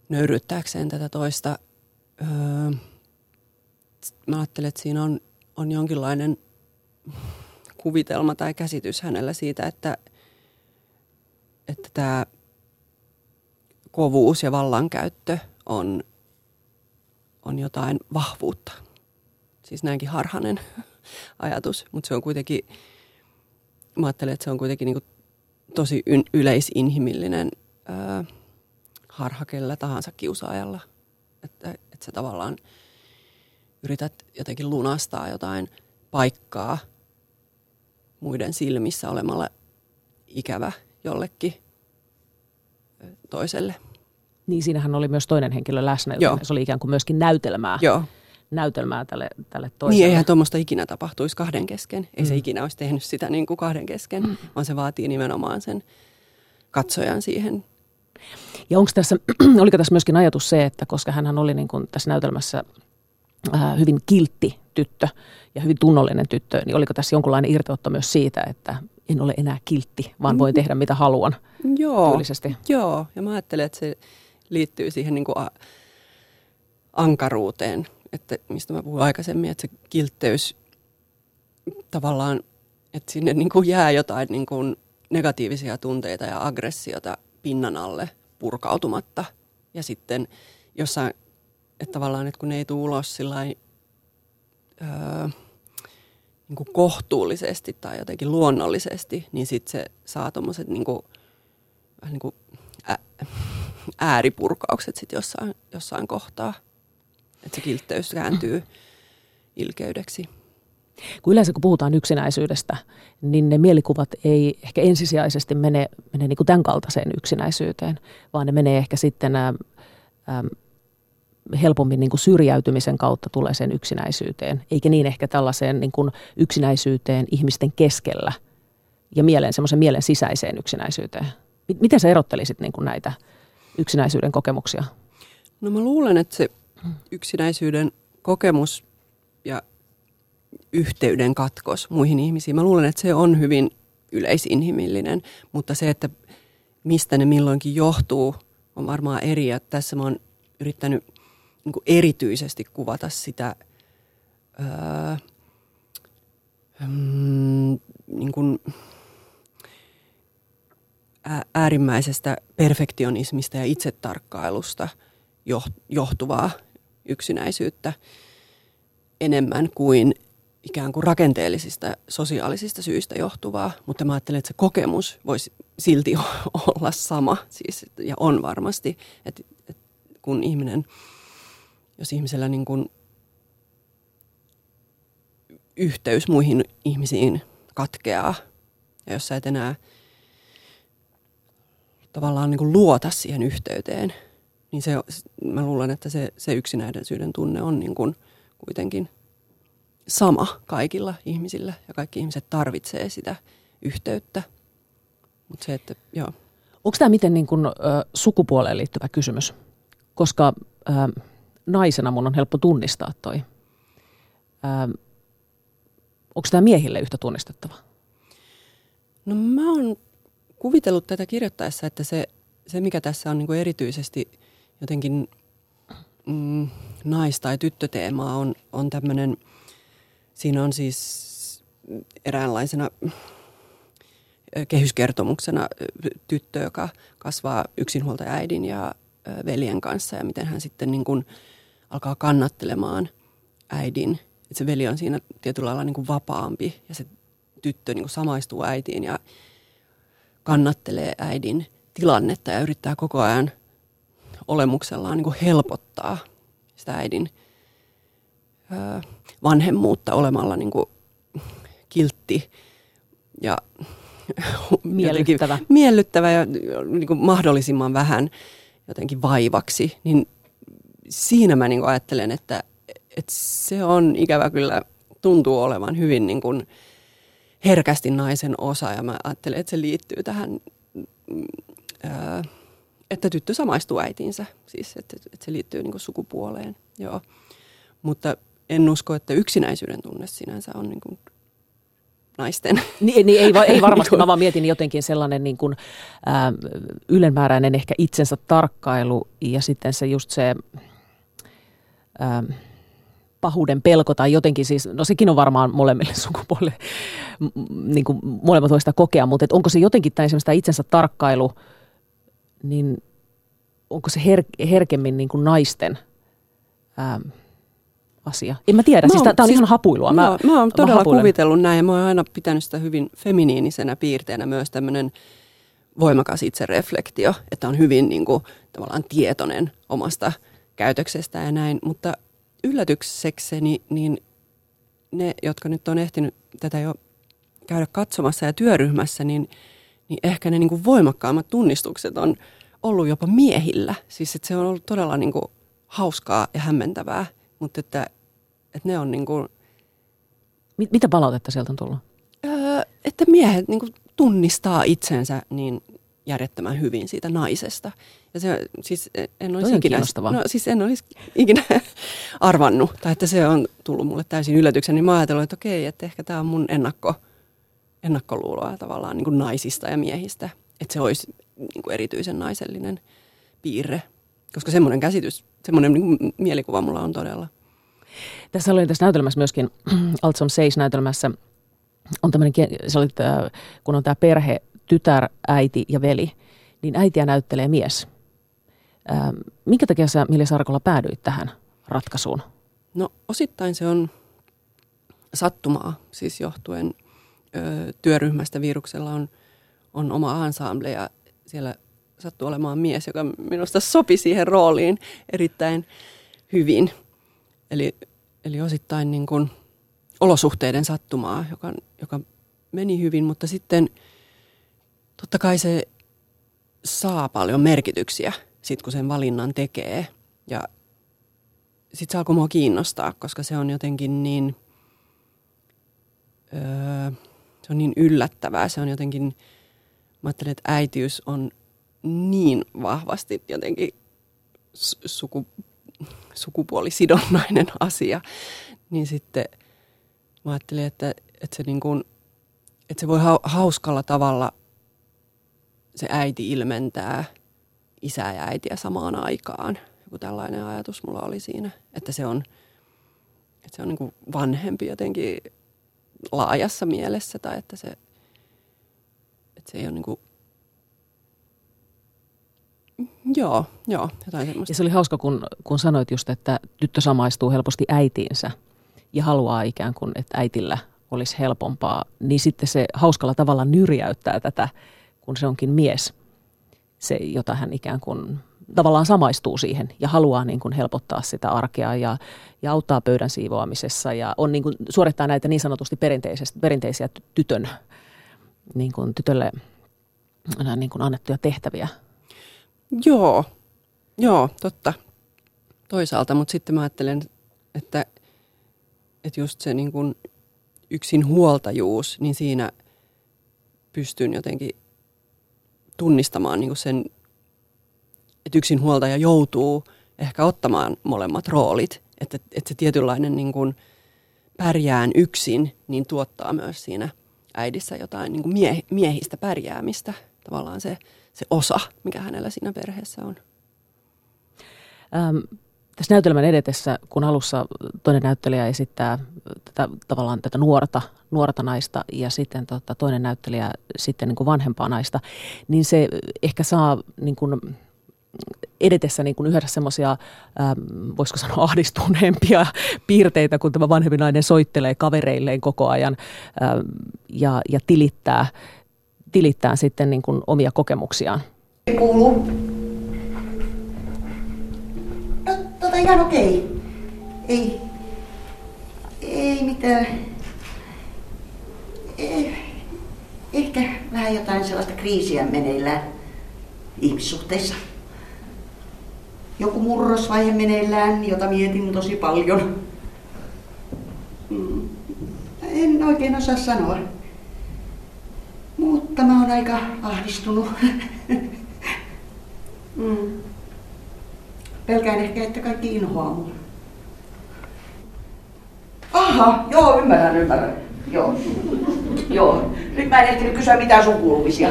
nöyryyttääkseen tätä toista. Mä ajattelen, että siinä on jonkinlainen kuvitelma tai käsitys hänellä siitä, että tämä kovuus ja vallankäyttö on jotain vahvuutta. Siis näinkin harhainen ajatus, mutta se on kuitenkin, mä ajattelen, että se on kuitenkin niinku tosi yleisinhimillinen harha kellä tahansa kiusaajalla. Että sä tavallaan yrität jotenkin lunastaa jotain paikkaa muiden silmissä olemalla ikävä jollekin toiselle. Niin siinähän oli myös toinen henkilö läsnä, joten se oli ikään kuin myöskin näytelmää. Joo. Näytelmää tälle toiselle. Niin, eihän tuommoista ikinä tapahtuisi kahden kesken. Ei se ikinä olisi tehnyt sitä niin kuin kahden kesken, vaan se vaatii nimenomaan sen katsojan siihen. Ja oliko tässä myöskin ajatus se, että koska hänhän oli niin kuin tässä näytelmässä hyvin kiltti tyttö ja hyvin tunnollinen tyttö, niin oliko tässä jonkunlainen irtiotto myös siitä, että en ole enää kiltti, vaan voin tehdä mitä haluan tyylisesti? Joo, ja mä ajattelen, että se liittyy siihen niin kuin ankaruuteen. Että mistä mä puhuin aikaisemmin, että se kiltteys tavallaan, että sinne niin kuin jää jotain niin kuin negatiivisia tunteita ja aggressiota pinnan alle purkautumatta. Ja sitten jossain, että tavallaan, että kun ne ei tule ulos sillain, niin kuin kohtuullisesti tai jotenkin luonnollisesti, niin sitten se saa tommoset niin kuin ääripurkaukset sit jossain kohtaa. Että se kiltteys kääntyy ilkeydeksi. Kun yleensä kun puhutaan yksinäisyydestä, niin ne mielikuvat ei ehkä ensisijaisesti mene niin kuin tämän kaltaiseen yksinäisyyteen, vaan ne menee ehkä sitten helpommin niin kuin syrjäytymisen kautta tulee sen yksinäisyyteen, eikä niin ehkä tällaiseen niin kuin yksinäisyyteen ihmisten keskellä ja semmoisen mielen sisäiseen yksinäisyyteen. Miten sä erottelisit niin kuin näitä yksinäisyyden kokemuksia? No mä luulen, että se yksinäisyyden kokemus ja yhteyden katkos muihin ihmisiin. Mä luulen, että se on hyvin yleisinhimillinen, mutta se, että mistä ne milloinkin johtuu, on varmaan eri. Ja tässä mä oon yrittänyt niin kuin erityisesti kuvata sitä niin kuin äärimmäisestä perfektionismista ja itsetarkkailusta johtuvaa yksinäisyyttä enemmän kuin ikään kuin rakenteellisista, sosiaalisista syistä johtuvaa, mutta mä ajattelen, että se kokemus voisi silti olla sama, siis, ja on varmasti, että kun jos ihmisellä niin kuin yhteys muihin ihmisiin katkeaa, ja jos sä et enää tavallaan niin kuin luota siihen yhteyteen, niin mä luulen, että se yksinäisyyden tunne on niin kuin kuitenkin sama kaikilla ihmisillä ja kaikki ihmiset tarvitsee sitä yhteyttä. Mut se, että, joo. Onko tämä miten niin kun, sukupuoleen liittyvä kysymys? Koska naisena mun on helppo tunnistaa toi. Onko tämä miehille yhtä tunnistettava? No mä oon kuvitellut tätä kirjoittaessa, että se mikä tässä on niin kuin erityisesti jotenkin nais- tai tyttöteemaa on tämmöinen, siinä on siis eräänlaisena kehyskertomuksena tyttö, joka kasvaa yksinhuoltajaäidin ja veljen kanssa ja miten hän sitten niin kuin alkaa kannattelemaan äidin. Et se veli on siinä tietyllä lailla niin kuin vapaampi ja se tyttö niin kuin samaistuu äitiin ja kannattelee äidin tilannetta ja yrittää koko ajan olemuksellaan niin kuin helpottaa sitä äidin vanhemmuutta olemalla niin kuin kiltti ja miellyttävä ja niin kuin mahdollisimman vähän jotenkin vaivaksi. Niin siinä mä niin kuin ajattelen, että se on ikävä kyllä, tuntuu olevan hyvin niin kuin herkästi naisen osa ja mä ajattelen, että se liittyy tähän, että tyttö samaistuu äitiinsä, siis että se liittyy niin kuin sukupuoleen, joo. Mutta en usko, että yksinäisyyden tunne sinänsä on niin kuin naisten. Ei varmasti, mä vaan mietin jotenkin sellainen niin kuin, ylenmääräinen ehkä itsensä tarkkailu ja sitten se just se... pahuuden pelko tai jotenkin siis, no sekin on varmaan molemmille sukupuolille, niin kuin molemmat voi sitä kokea, mutta et onko se jotenkin tämä semmoista itsensä tarkkailu, niin onko se herkemmin niin kuin naisten asia? En mä tiedä, siis tämä on ihan hapuilua. Mä oon todella kuvitellut näin ja mä oon aina pitänyt sitä hyvin feminiinisenä piirteenä myös tämmöinen voimakas itsereflektio, että on hyvin niin kuin, tavallaan tietoinen omasta käytöksestä ja näin, mutta yllätyksekseni niin ne, jotka nyt on ehtinyt tätä jo käydä katsomassa ja työryhmässä, niin ehkä ne niin kuin voimakkaammat tunnistukset on ollut jopa miehillä. Siis että se on ollut todella niin kuin hauskaa ja hämmentävää, mutta että ne on niin kuin... Mitä palautetta sieltä on tullut? Että miehet niin kuin tunnistaa itsensä niin järjettömän hyvin siitä naisesta. Ja se, siis en olisi ikinä, arvannut, tai että se on tullut mulle täysin yllätyksen, niin mä ajattelin, että okei, että ehkä tämä on mun ennakkoluuloa tavallaan niin kuin naisista ja miehistä, että se olisi niin kuin erityisen naisellinen piirre, koska semmoinen käsitys, semmoinen niin kuin mielikuva mulla on todella. Tässä oli tässä näytelmässä myöskin, Allt som sägs -näytelmässä, on tämmöinen, kun on tämä perhe, tytär, äiti ja veli, niin äitiä näyttelee mies. Minkä takia sä, Milja Sarkola, päädyit tähän ratkaisuun? No osittain se on sattumaa, siis johtuen työryhmästä Viruksella on oma ensemble ja siellä sattuu olemaan mies, joka minusta sopi siihen rooliin erittäin hyvin. Eli osittain niin kuin olosuhteiden sattumaa, joka meni hyvin, mutta sitten totta kai se saa paljon merkityksiä, sit kun sen valinnan tekee. Ja sit se alkoi mua kiinnostaa, koska se on jotenkin niin, se on niin yllättävää. Se on jotenkin, mä ajattelen, että äitiys on niin vahvasti jotenkin sukupuolisidonnainen asia. Niin sitten mä ajattelin, että se, niin kuin, että se voi hauskalla tavalla... Se äiti ilmentää isää ja äitiä samaan aikaan. Joku tällainen ajatus mulla oli siinä, että se on niin kuin vanhempi jotenkin laajassa mielessä tai että se ei ole niin kuin... Joo, jotain semmoista. Ja se oli hauska, kun sanoit just, että tyttö samaistuu helposti äitiinsä ja haluaa ikään kuin, että äitillä olisi helpompaa, niin sitten se hauskalla tavalla nyrjäyttää tätä, kun se onkin mies, se, jota hän ikään kuin tavallaan samaistuu siihen ja haluaa niin kuin helpottaa sitä arkea ja auttaa pöydän siivoamisessa ja on niin kuin, suorittaa näitä niin sanotusti perinteisiä tytön, niin kuin tytölle niin kuin annettuja tehtäviä. Joo, totta. Toisaalta, mutta sitten mä ajattelen, että että just se niin kuin yksinhuoltajuus, niin siinä pystyn jotenkin tunnistamaan niin kuin sen, että yksinhuoltaja joutuu ehkä ottamaan molemmat roolit, että se tietynlainen niin kuin pärjään yksin, niin tuottaa myös siinä äidissä jotain niin kuin miehistä pärjäämistä, tavallaan se osa, mikä hänellä siinä perheessä on. Tässä näytelmän edetessä, kun alussa toinen näyttelijä esittää tätä nuorta naista ja sitten toinen näyttelijä sitten niin kuin vanhempaa naista, niin se ehkä saa niin kuin edetessä niin kuin yhdessä semmoisia, voisiko sanoa ahdistuneempia piirteitä, kun tämä vanhempi nainen soittelee kavereilleen koko ajan ja tilittää sitten niin kuin omia kokemuksiaan. Kuuluu. Ihan okei. Ei mitään. Ehkä vähän jotain sellaista kriisiä meneillään ihmissuhteissa. Joku murrosvaihe meneillään, jota mietin tosi paljon. En oikein osaa sanoa. Mutta mä oon aika ahdistunut. Pelkään ehkä, että kaikki inhoaa mua. Aha, joo, ymmärrän. Joo. Nyt mä en ehtinyt kysyä mitään sun kuulumisia.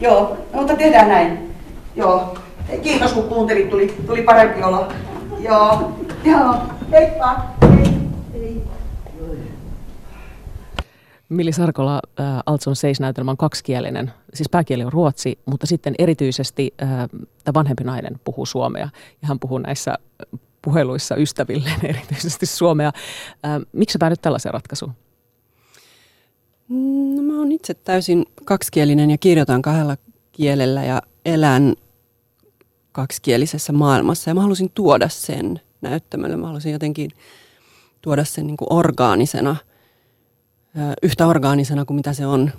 Joo, mutta tehdään näin. Joo. Kiitos kun kuuntelit, tuli parempi olo. Joo. Heippa. Hei. Milja Sarkola, Allt som sägs -näytelmä on kaksikielinen. Siis pääkieli on ruotsi, mutta sitten erityisesti tämä vanhempi nainen puhuu suomea. Ja hän puhuu näissä puheluissa ystävilleen erityisesti suomea. Miksi päädyit tällaiseen ratkaisuun? No, mä oon itse täysin kaksikielinen ja kirjoitan kahdella kielellä ja elän kaksikielisessä maailmassa. Ja mä halusin tuoda sen näyttämölle. Mä halusin jotenkin tuoda sen niin kuin orgaanisena. Yhtä orgaanisena kuin mitä se on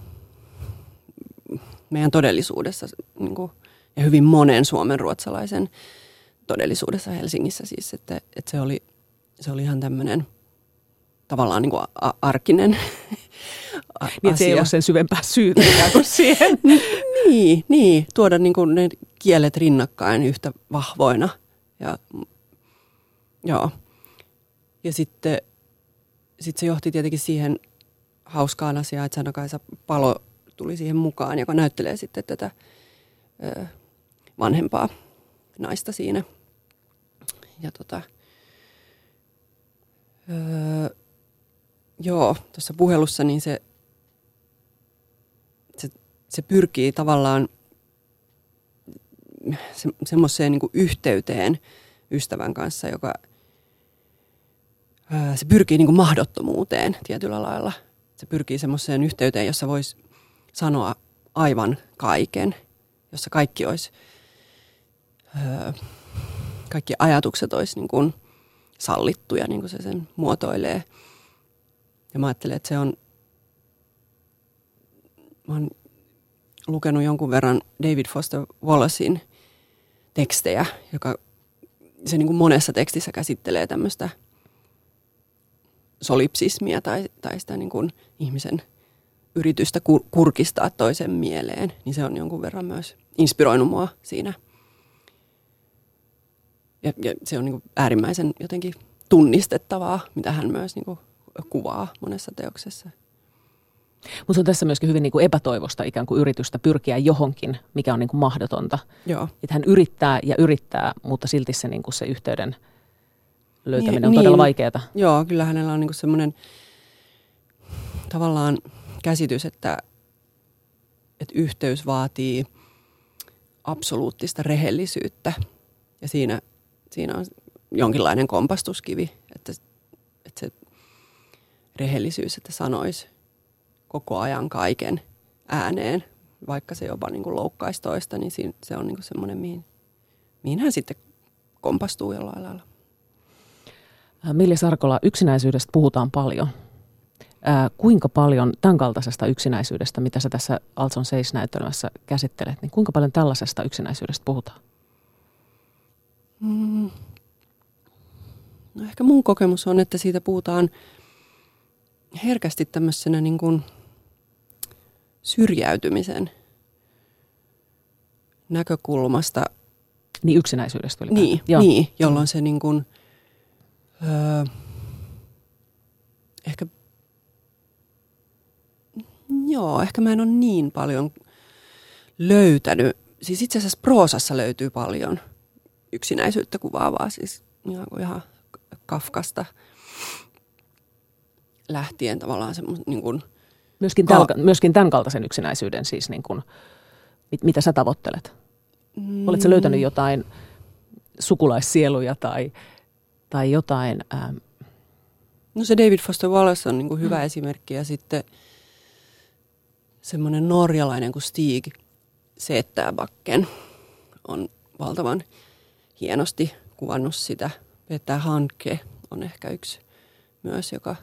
meidän todellisuudessa niin kuin, ja hyvin monen suomenruotsalaisen todellisuudessa Helsingissä siis, että se oli ihan tämmöinen tavallaan niin kuin arkinen asia. Niin, se ei ole sen syvempää syytä kuin siihen. Niin, tuoda niin kuin ne kielet rinnakkain yhtä vahvoina ja joo. Ja sitten se johti tietenkin siihen hauskaan asiaan, että Sanna-Kaisa Palo tuli siihen mukaan, joka näyttelee sitten tätä vanhempaa naista siinä. Ja tuossa puhelussa niin se pyrkii tavallaan semmoiseen niin kuin yhteyteen ystävän kanssa, joka se pyrkii niin kuin mahdottomuuteen tietyllä lailla. Se pyrkii semmoiseen yhteyteen, jossa voisi sanoa aivan kaiken, jossa kaikki olisi, kaikki ajatukset olisi niin kuin sallittuja, niin kuin se sen muotoilee. Ja mä ajattelen, että mä oon lukenut jonkun verran David Foster Wallacein tekstejä, joka se niin kuin monessa tekstissä käsittelee tämmöistä solipsismia tai sitä niin kuin ihmisen yritystä kurkistaa toisen mieleen, niin se on jonkun verran myös inspiroinut mua siinä. Ja se on niin kuin äärimmäisen jotenkin tunnistettavaa, mitä hän myös niin kuin kuvaa monessa teoksessa. Mutta se on tässä myöskin hyvin niin kuin epätoivosta ikään kuin yritystä pyrkiä johonkin, mikä on niin kuin mahdotonta. Joo. Että hän yrittää, mutta silti se, niin kuin se yhteyden löytäminen on todella vaikeata. Joo, kyllä hänellä on niinku semmoinen tavallaan käsitys, että yhteys vaatii absoluuttista rehellisyyttä. Ja siinä on jonkinlainen kompastuskivi, että se rehellisyys, että sanoisi koko ajan kaiken ääneen, vaikka se jopa niinku loukkaisi toista, niin se on niinku semmoinen, mihin hän sitten kompastuu jollain lailla. Milja Sarkola, yksinäisyydestä puhutaan paljon. Kuinka paljon tämän kaltaisesta yksinäisyydestä, mitä sä tässä Allt som sägs -näytelmässä käsittelet, niin kuinka paljon tällaisesta yksinäisyydestä puhutaan? No ehkä mun kokemus on, että siitä puhutaan herkästi tämmöisenä niin kuin syrjäytymisen näkökulmasta. Niin yksinäisyydestä. Niin, jolloin se niin kuin, ehkä mä en ole niin paljon löytänyt. Siis itse asiassa proosassa löytyy paljon yksinäisyyttä kuvaavaa, siis ihan Kafkasta lähtien tavallaan semmoinen niin kuin myöskin tämän kaltaisen yksinäisyyden siis niin kuin, mitä sä tavoittelet? Oletko sä löytänyt jotain sukulaissieluja tai jotain? No se David Foster Wallace on niin kuin hyvä esimerkki ja sitten semmoinen norjalainen kuin Stig Seettää-Bakken on valtavan hienosti kuvannut sitä. Peter Hanke on ehkä yksi myös, joka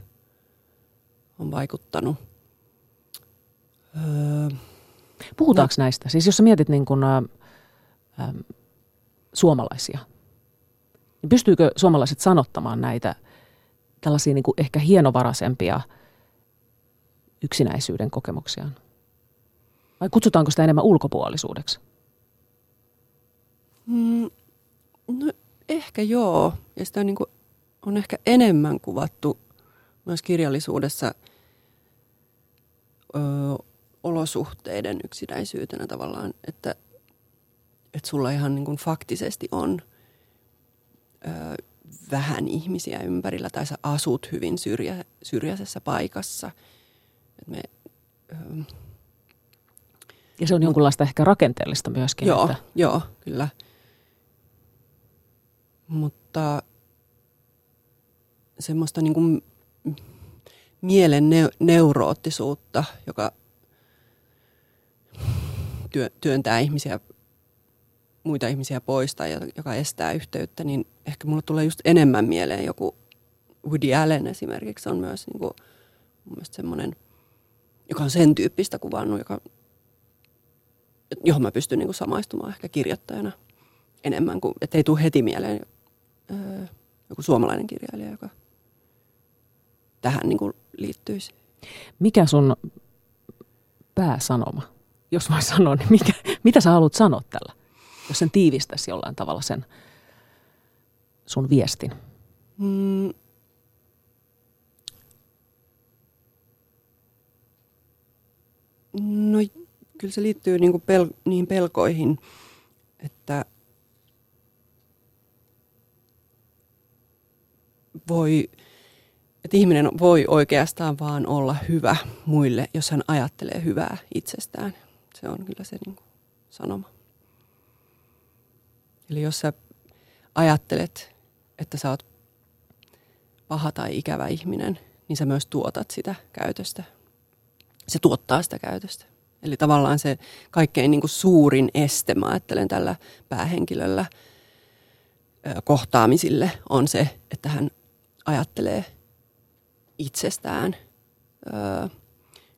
on vaikuttanut. Puhutaanko näistä? Siis jos sä mietit niin kuin, suomalaisia, niin pystyykö suomalaiset sanottamaan näitä tällaisia niin kuin ehkä hienovaraisempia yksinäisyyden kokemuksiaan? Vai kutsutaanko sitä enemmän ulkopuolisuudeksi? No ehkä joo. Ja sitä niin kuin on ehkä enemmän kuvattu myös kirjallisuudessa olosuhteiden yksinäisyytenä tavallaan, että sulla ihan niin kuin faktisesti on vähän ihmisiä ympärillä tai sä asut hyvin syrjäisessä paikassa. Ja se on jonkunlaista ehkä rakenteellista myöskin. Joo, että joo, kyllä. Mutta semmoista niin kuin mielen neuroottisuutta, joka työntää muita ihmisiä pois tai joka estää yhteyttä, niin ehkä mulle tulee just enemmän mieleen joku Woody Allen esimerkiksi on myös niin kuin mun mielestä semmoinen, joka on sen tyyppistä kuvannut, johon mä pystyn niin kuin samaistumaan ehkä kirjoittajana enemmän kuin, ettei tule heti mieleen joku suomalainen kirjailija, joka tähän niin kuin liittyisi. Mikä sun pääsanoma? Jos mä sanon, niin mitä sä haluat sanoa tällä? Jos sen tiivistäisi jollain tavalla sen sun viestin. No kyllä se liittyy niin kuin niihin pelkoihin, että että ihminen voi oikeastaan vaan olla hyvä muille, jos hän ajattelee hyvää itsestään. Se on kyllä se niin kuin sanoma. Eli jos sä ajattelet, että sä oot paha tai ikävä ihminen, niin sä myös tuotat sitä käytöstä. Se tuottaa sitä käytöstä. Eli tavallaan se kaikkein niin kuin suurin este, mä ajattelen tällä päähenkilöllä kohtaamisille, on se, että hän ajattelee itsestään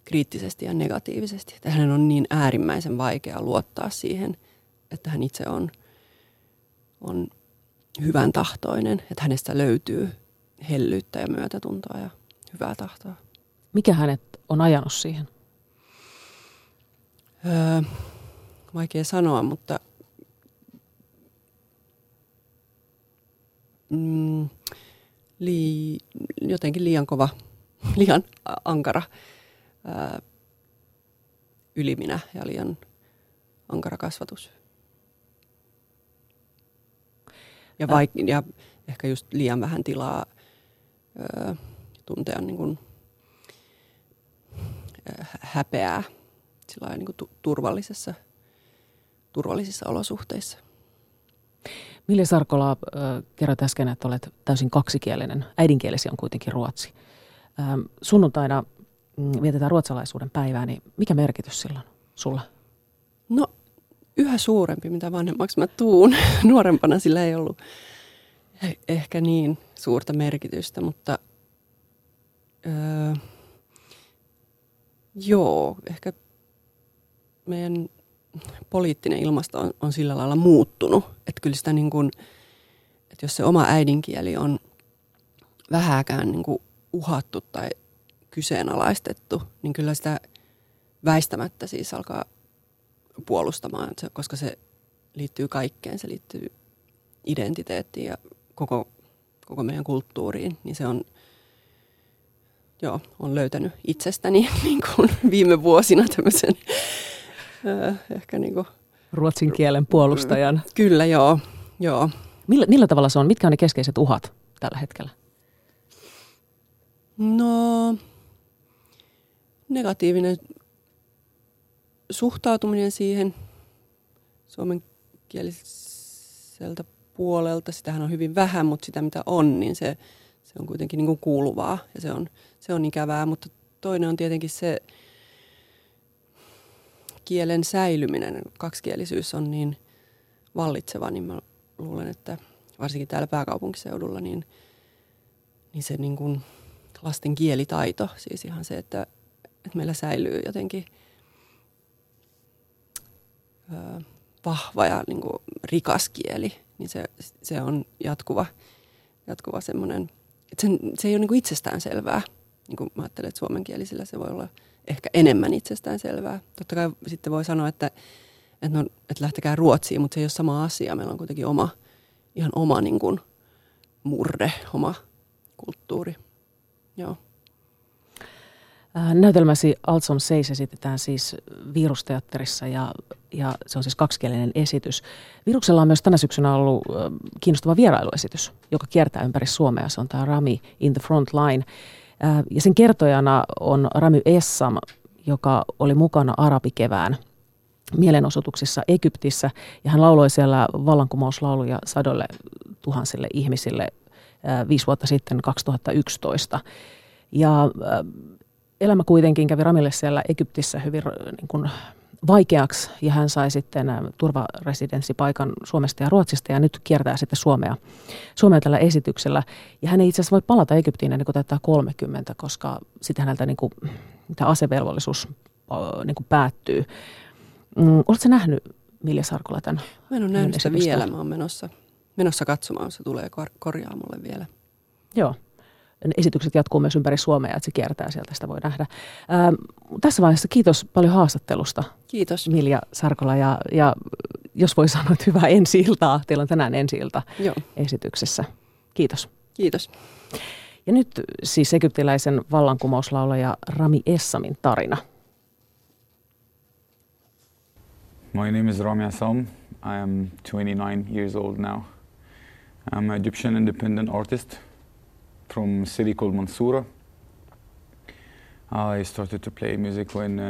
kriittisesti ja negatiivisesti. Että hänen on niin äärimmäisen vaikea luottaa siihen, että hän itse on hyvän tahtoinen, että hänestä löytyy hellyyttä ja myötätuntoa ja hyvää tahtoa. Mikä hänet on ajanut siihen? Vaikea sanoa, mutta jotenkin liian ankara yliminä ja liian ankara kasvatus. Ja ehkä just liian vähän tilaa tuntea niin kuin häpeää sillain niin kuin turvallisissa olosuhteissa. Milja Sarkola, kerroit äsken, että olet täysin kaksikielinen. Äidinkielesi on kuitenkin ruotsi. Sunnuntaina vietetään ruotsalaisuuden päivää, niin mikä merkitys sillä on sulla? No yhä suurempi, mitä vanhemmaksi mä tuun. Nuorempana sillä ei ollut ehkä niin suurta merkitystä, mutta ehkä meidän poliittinen ilmasto on sillä lailla muuttunut, että kyllä sitä niin kuin, että jos se oma äidinkieli on vähääkään niin kuin uhattu tai kyseenalaistettu, niin kyllä sitä väistämättä siis alkaa puolustamaan, koska se liittyy kaikkeen, se liittyy identiteettiin ja koko meidän kulttuuriin, niin se on, joo, olen löytänyt itsestäni niin kuin viime vuosina tämmöisen ehkä niin kuin ruotsin kielen puolustajan. Kyllä, joo. Millä tavalla se on? Mitkä on ne keskeiset uhat tällä hetkellä? No, negatiivinen suhtautuminen siihen suomenkieliseltä puolelta. Sitähän on hyvin vähän, mutta sitä mitä on, niin se on kuitenkin niin kuin kuuluvaa ja se on ikävää. Mutta toinen on tietenkin se kielen säilyminen. Kaksikielisyys on niin vallitseva, niin mä luulen, että varsinkin täällä pääkaupunkiseudulla, niin se niin kuin lasten kielitaito, siis ihan se, että meillä säilyy jotenkin vahva ja niin kuin rikas kieli, niin se on jatkuva semmoinen, että se ei ole niin kuin itsestäänselvää. Niin kuin mä ajattelen, että suomenkielisillä se voi olla ehkä enemmän itsestäänselvää. Totta kai sitten voi sanoa, että lähtekää Ruotsiin, mutta se ei ole sama asia. Meillä on kuitenkin ihan oma niin kuin murre, oma kulttuuri. Joo. Näytelmäsi Allt som sägs esitetään siis Virusteatterissa ja se on siis kaksikielinen esitys. Viruksella on myös tänä syksynä ollut kiinnostava vierailuesitys, joka kiertää ympäri Suomea. Se on tämä Ramy in the Frontline. Ja sen kertojana on Ramy Essam, joka oli mukana arabikevään mielenosoituksissa Egyptissä. Ja hän lauloi siellä vallankumouslauluja sadoille tuhansille ihmisille 5 vuotta sitten 2011. Ja elämä kuitenkin kävi Ramille siellä Egyptissä hyvin niin kuin vaikeaksi ja hän sai sitten turvaresidenssipaikan Suomesta ja Ruotsista ja nyt kiertää sitten Suomea tällä esityksellä. Ja hän ei itse asiassa voi palata Egyptiin ennen kuin täyttää 30, koska sitten häneltä niin kuin, tämä asevelvollisuus niin kuin päättyy. Oletko nähnyt Milja Sarkola tämän? Mä en ole nähnyt sitä vielä, mä oon menossa katsomaan, se tulee korjaa mulle vielä. Joo. Esitykset jatkuu myös ympäri Suomea, että se kiertää sieltä, sitä voi nähdä. Tässä vaiheessa kiitos paljon haastattelusta. Kiitos. Milja Sarkola ja jos voi sanoa, että hyvää ensi-iltaa. Teillä on tänään ensi-ilta esityksessä. Kiitos. Kiitos. Ja nyt siis egyptiläisen vallankumouslaulaja Ramy Essamin tarina. My name is Ramy Essam. I am 29 years old now. I'm an Egyptian independent artist from a city called Mansura. I started to play music when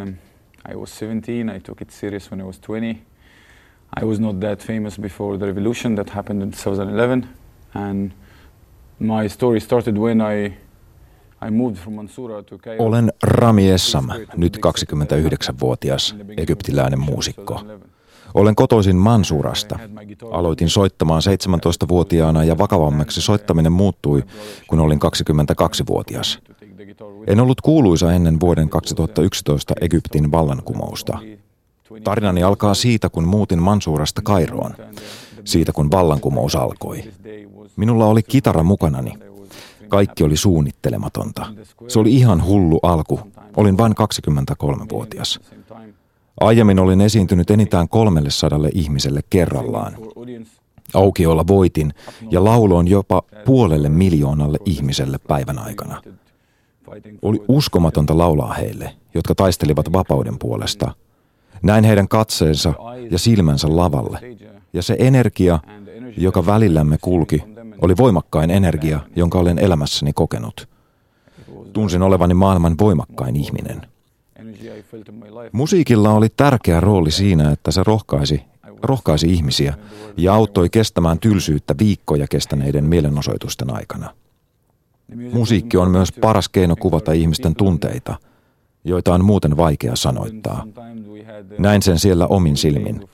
I was 17. I took it serious when I was 20. I was not that famous before the revolution that happened in 2011. And my story started when I moved from Mansura to Kairo. Olen Ramy Essam, nyt 29-vuotias egyptiläinen muusikko. Olen kotoisin Mansurasta. Aloitin soittamaan 17-vuotiaana ja vakavammaksi soittaminen muuttui, kun olin 22-vuotias. En ollut kuuluisa ennen vuoden 2011 Egyptin vallankumousta. Tarinani alkaa siitä, kun muutin Mansurasta Kairoon. Siitä, kun vallankumous alkoi. Minulla oli kitara mukanani. Kaikki oli suunnittelematonta. Se oli ihan hullu alku. Olin vain 23-vuotias. Aiemmin olin esiintynyt enintään 300 ihmiselle kerrallaan. Aukiolla voitin ja lauloin jopa 500 000 ihmiselle päivän aikana. Oli uskomatonta laulaa heille, jotka taistelivat vapauden puolesta. Näin heidän katseensa ja silmänsä lavalle. Ja se energia, joka välillämme kulki, oli voimakkain energia, jonka olen elämässäni kokenut. Tunsin olevani maailman voimakkain ihminen. Musiikilla oli tärkeä rooli siinä, että se rohkaisi ihmisiä ja auttoi kestämään tylsyyttä viikkoja kestäneiden mielenosoitusten aikana. Musiikki on myös paras keino kuvata ihmisten tunteita, joita on muuten vaikea sanoittaa. Näin sen siellä omin silmin.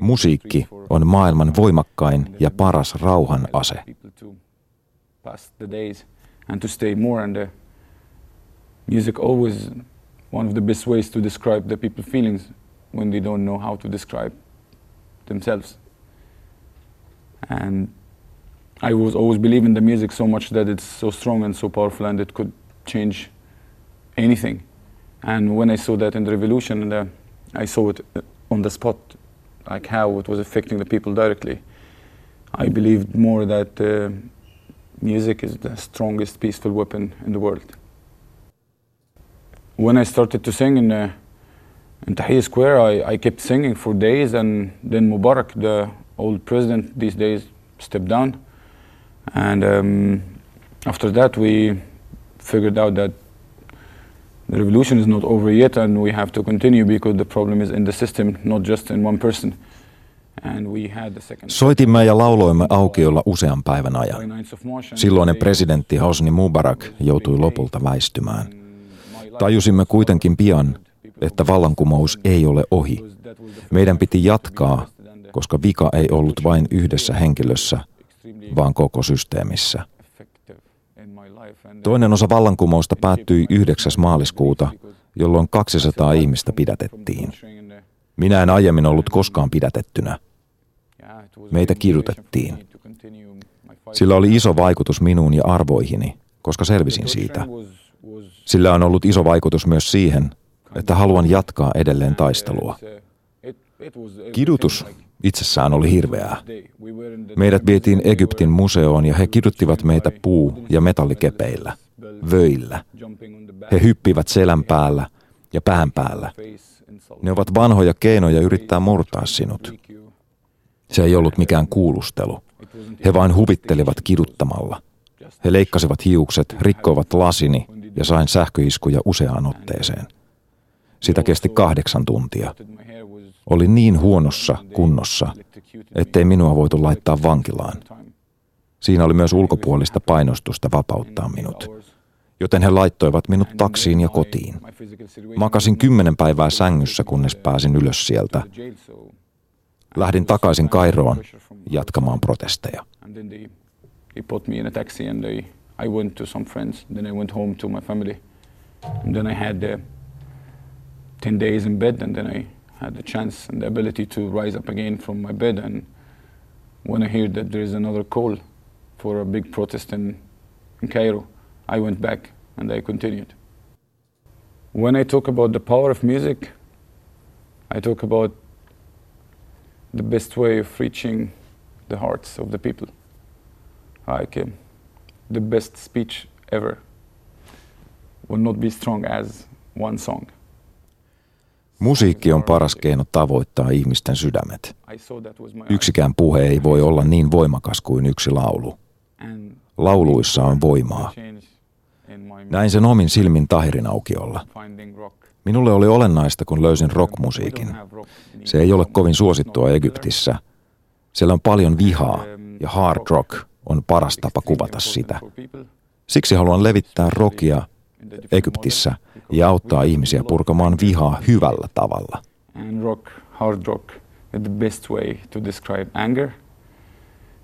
Musiikki on maailman voimakkain ja paras rauhan ase. One of the best ways to describe the people's feelings when they don't know how to describe themselves. And I was always believing the music so much that it's so strong and so powerful and it could change anything. And when I saw that in the revolution, I saw it on the spot, like how it was affecting the people directly. I believed more that music is the strongest peaceful weapon in the world. When I started to sing in Tahrir Square, I kept singing for days, and then Mubarak, the old president these days, stepped down. And after that, we figured out that the revolution is not over yet, and we have to continue because the problem is in the system, not just in one person. And we had the second... Soitimme ja lauloimme aukiolla usean päivän ajan. Silloinen presidentti Hosni Mubarak joutui lopulta väistymään. Tajusimme kuitenkin pian, että vallankumous ei ole ohi. Meidän piti jatkaa, koska vika ei ollut vain yhdessä henkilössä, vaan koko systeemissä. Toinen osa vallankumousta päättyi 9. maaliskuuta, jolloin 200 ihmistä pidätettiin. Minä en aiemmin ollut koskaan pidätettynä. Meitä kidutettiin. Sillä oli iso vaikutus minuun ja arvoihini, koska selvisin siitä. Sillä on ollut iso vaikutus myös siihen, että haluan jatkaa edelleen taistelua. Kidutus itsessään oli hirveää. Meidät vietiin Egyptin museoon ja he kiduttivat meitä puu- ja metallikepeillä, vöillä. He hyppivät selän päällä ja pään päällä. Ne ovat vanhoja keinoja yrittää murtaa sinut. Se ei ollut mikään kuulustelu. He vain huvittelivat kiduttamalla. He leikkasivat hiukset, rikkoivat lasini ja sain sähköiskuja useaan otteeseen. Sitä kesti 8 tuntia. Oli niin huonossa kunnossa, ettei minua voitu laittaa vankilaan. Siinä oli myös ulkopuolista painostusta vapauttaa minut. Joten he laittoivat minut taksiin ja kotiin. Makasin 10 päivää sängyssä, kunnes pääsin ylös sieltä. Lähdin takaisin Kairoon jatkamaan protesteja. Had the chance and the ability to rise up again from my bed, and when I heard that there is another call for a big protest in Cairo, I went back and I continued. When I talk about the power of music, I talk about the best way of reaching the hearts of the people. Like the best speech ever will not be strong as one song. Musiikki on paras keino tavoittaa ihmisten sydämet. Yksikään puhe ei voi olla niin voimakas kuin yksi laulu. Lauluissa on voimaa. Näin sen omin silmin Tahrin aukiolla. Minulle oli olennaista, kun löysin rockmusiikin. Se ei ole kovin suosittua Egyptissä. Siellä on paljon vihaa ja hard rock on paras tapa kuvata sitä. Siksi haluan levittää rockia Egyptissä ja auttaa ihmisiä purkamaan vihaa hyvällä tavalla. And rock, hard rock, is the best way to describe anger.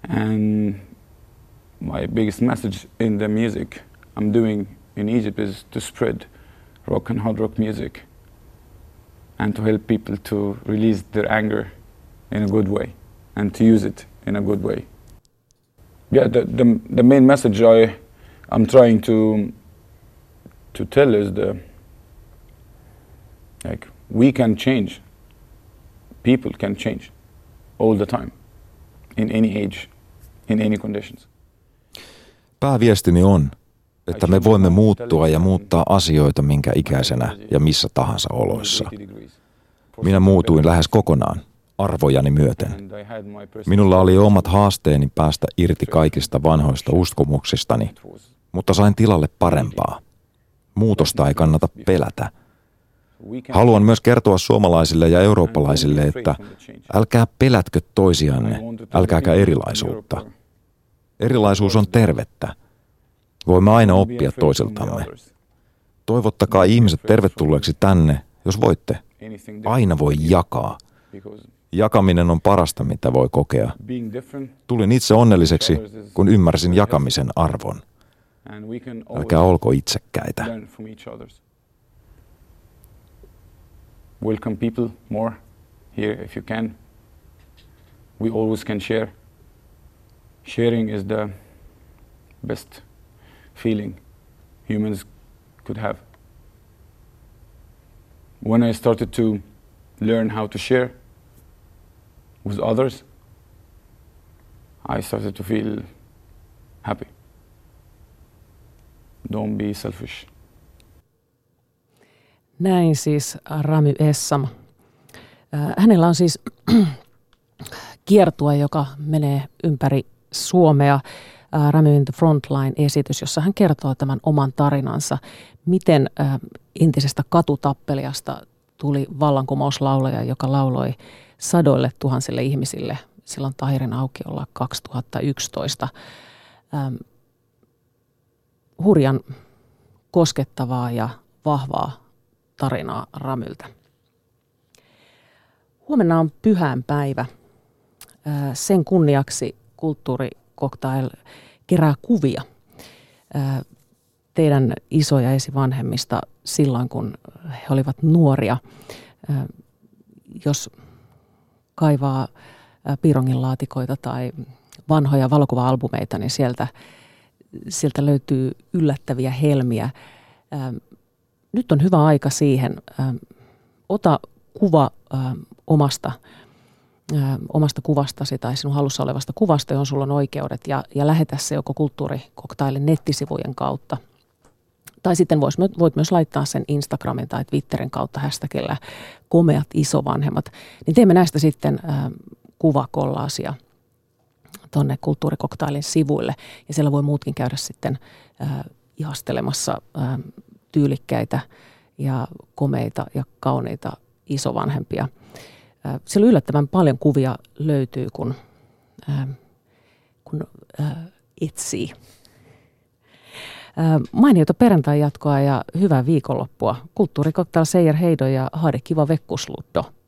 And my biggest message in the music I'm doing in Egypt is to spread rock and hard rock music and to help people to release their anger in a good way and to use it in a good way. Yeah, the main message I'm trying to tell is like we can change, people can change all the time, in any age, in any conditions. Pääviestini on, että me voimme muuttua ja muuttaa asioita minkä ikäisenä ja missä tahansa oloissa. Minä muutuin lähes kokonaan, arvojani myöten. Minulla oli omat haasteeni päästä irti kaikista vanhoista uskomuksistani, mutta sain tilalle parempaa. Muutosta ei kannata pelätä. Haluan myös kertoa suomalaisille ja eurooppalaisille, että älkää pelätkö toisianne, älkääkä erilaisuutta. Erilaisuus on tervettä. Voimme aina oppia toisiltamme. Toivottakaa ihmiset tervetulleeksi tänne, jos voitte. Aina voi jakaa. Jakaminen on parasta, mitä voi kokea. Tulin itse onnelliseksi, kun ymmärsin jakamisen arvon. Älkää olko itsekkäitä. Welcome people more here if you can. We always can share. Sharing is the best feeling humans could have. when I started to learn how to share with others, I started to feel happy. Don't be selfish. Näin siis Ramy Essam. Hänellä on siis kiertue, joka menee ympäri Suomea. Ramy in the Frontline-esitys, jossa hän kertoo tämän oman tarinansa, miten entisestä katutappelijasta tuli vallankumouslaulaja, joka lauloi sadoille tuhansille ihmisille silloin Tahirin aukiolla 2011. Hurjan koskettavaa ja vahvaa tarinaa Ramyltä. Huomenna on pyhäinpäivä. Sen kunniaksi KulttuuriCocktail kerää kuvia teidän iso- ja esivanhemmista silloin, kun he olivat nuoria. Jos kaivaa piironginlaatikoita tai vanhoja valokuva-albumeita, niin sieltä löytyy yllättäviä helmiä. Nyt on hyvä aika siihen. Ota kuva omasta kuvastasi tai sinun halussa olevasta kuvasta, johon sulla on oikeudet, ja lähetä se joko KulttuuriCocktailin nettisivujen kautta. Tai sitten voit myös laittaa sen Instagramin tai Twitterin kautta hashtagillä komeat isovanhemmat. Niin teemme näistä sitten kuvakollaasia tuonne KulttuuriCocktailin sivuille, ja siellä voi muutkin käydä sitten ihastelemassa tyylikkäitä ja komeita ja kauniita isovanhempia. Siellä yllättävän paljon kuvia löytyy, kun etsii. Mainiota perjantai jatkoa ja hyvää viikonloppua. KulttuuriCocktail Seijer Heido ja Haade Kiva Vekkuslutto.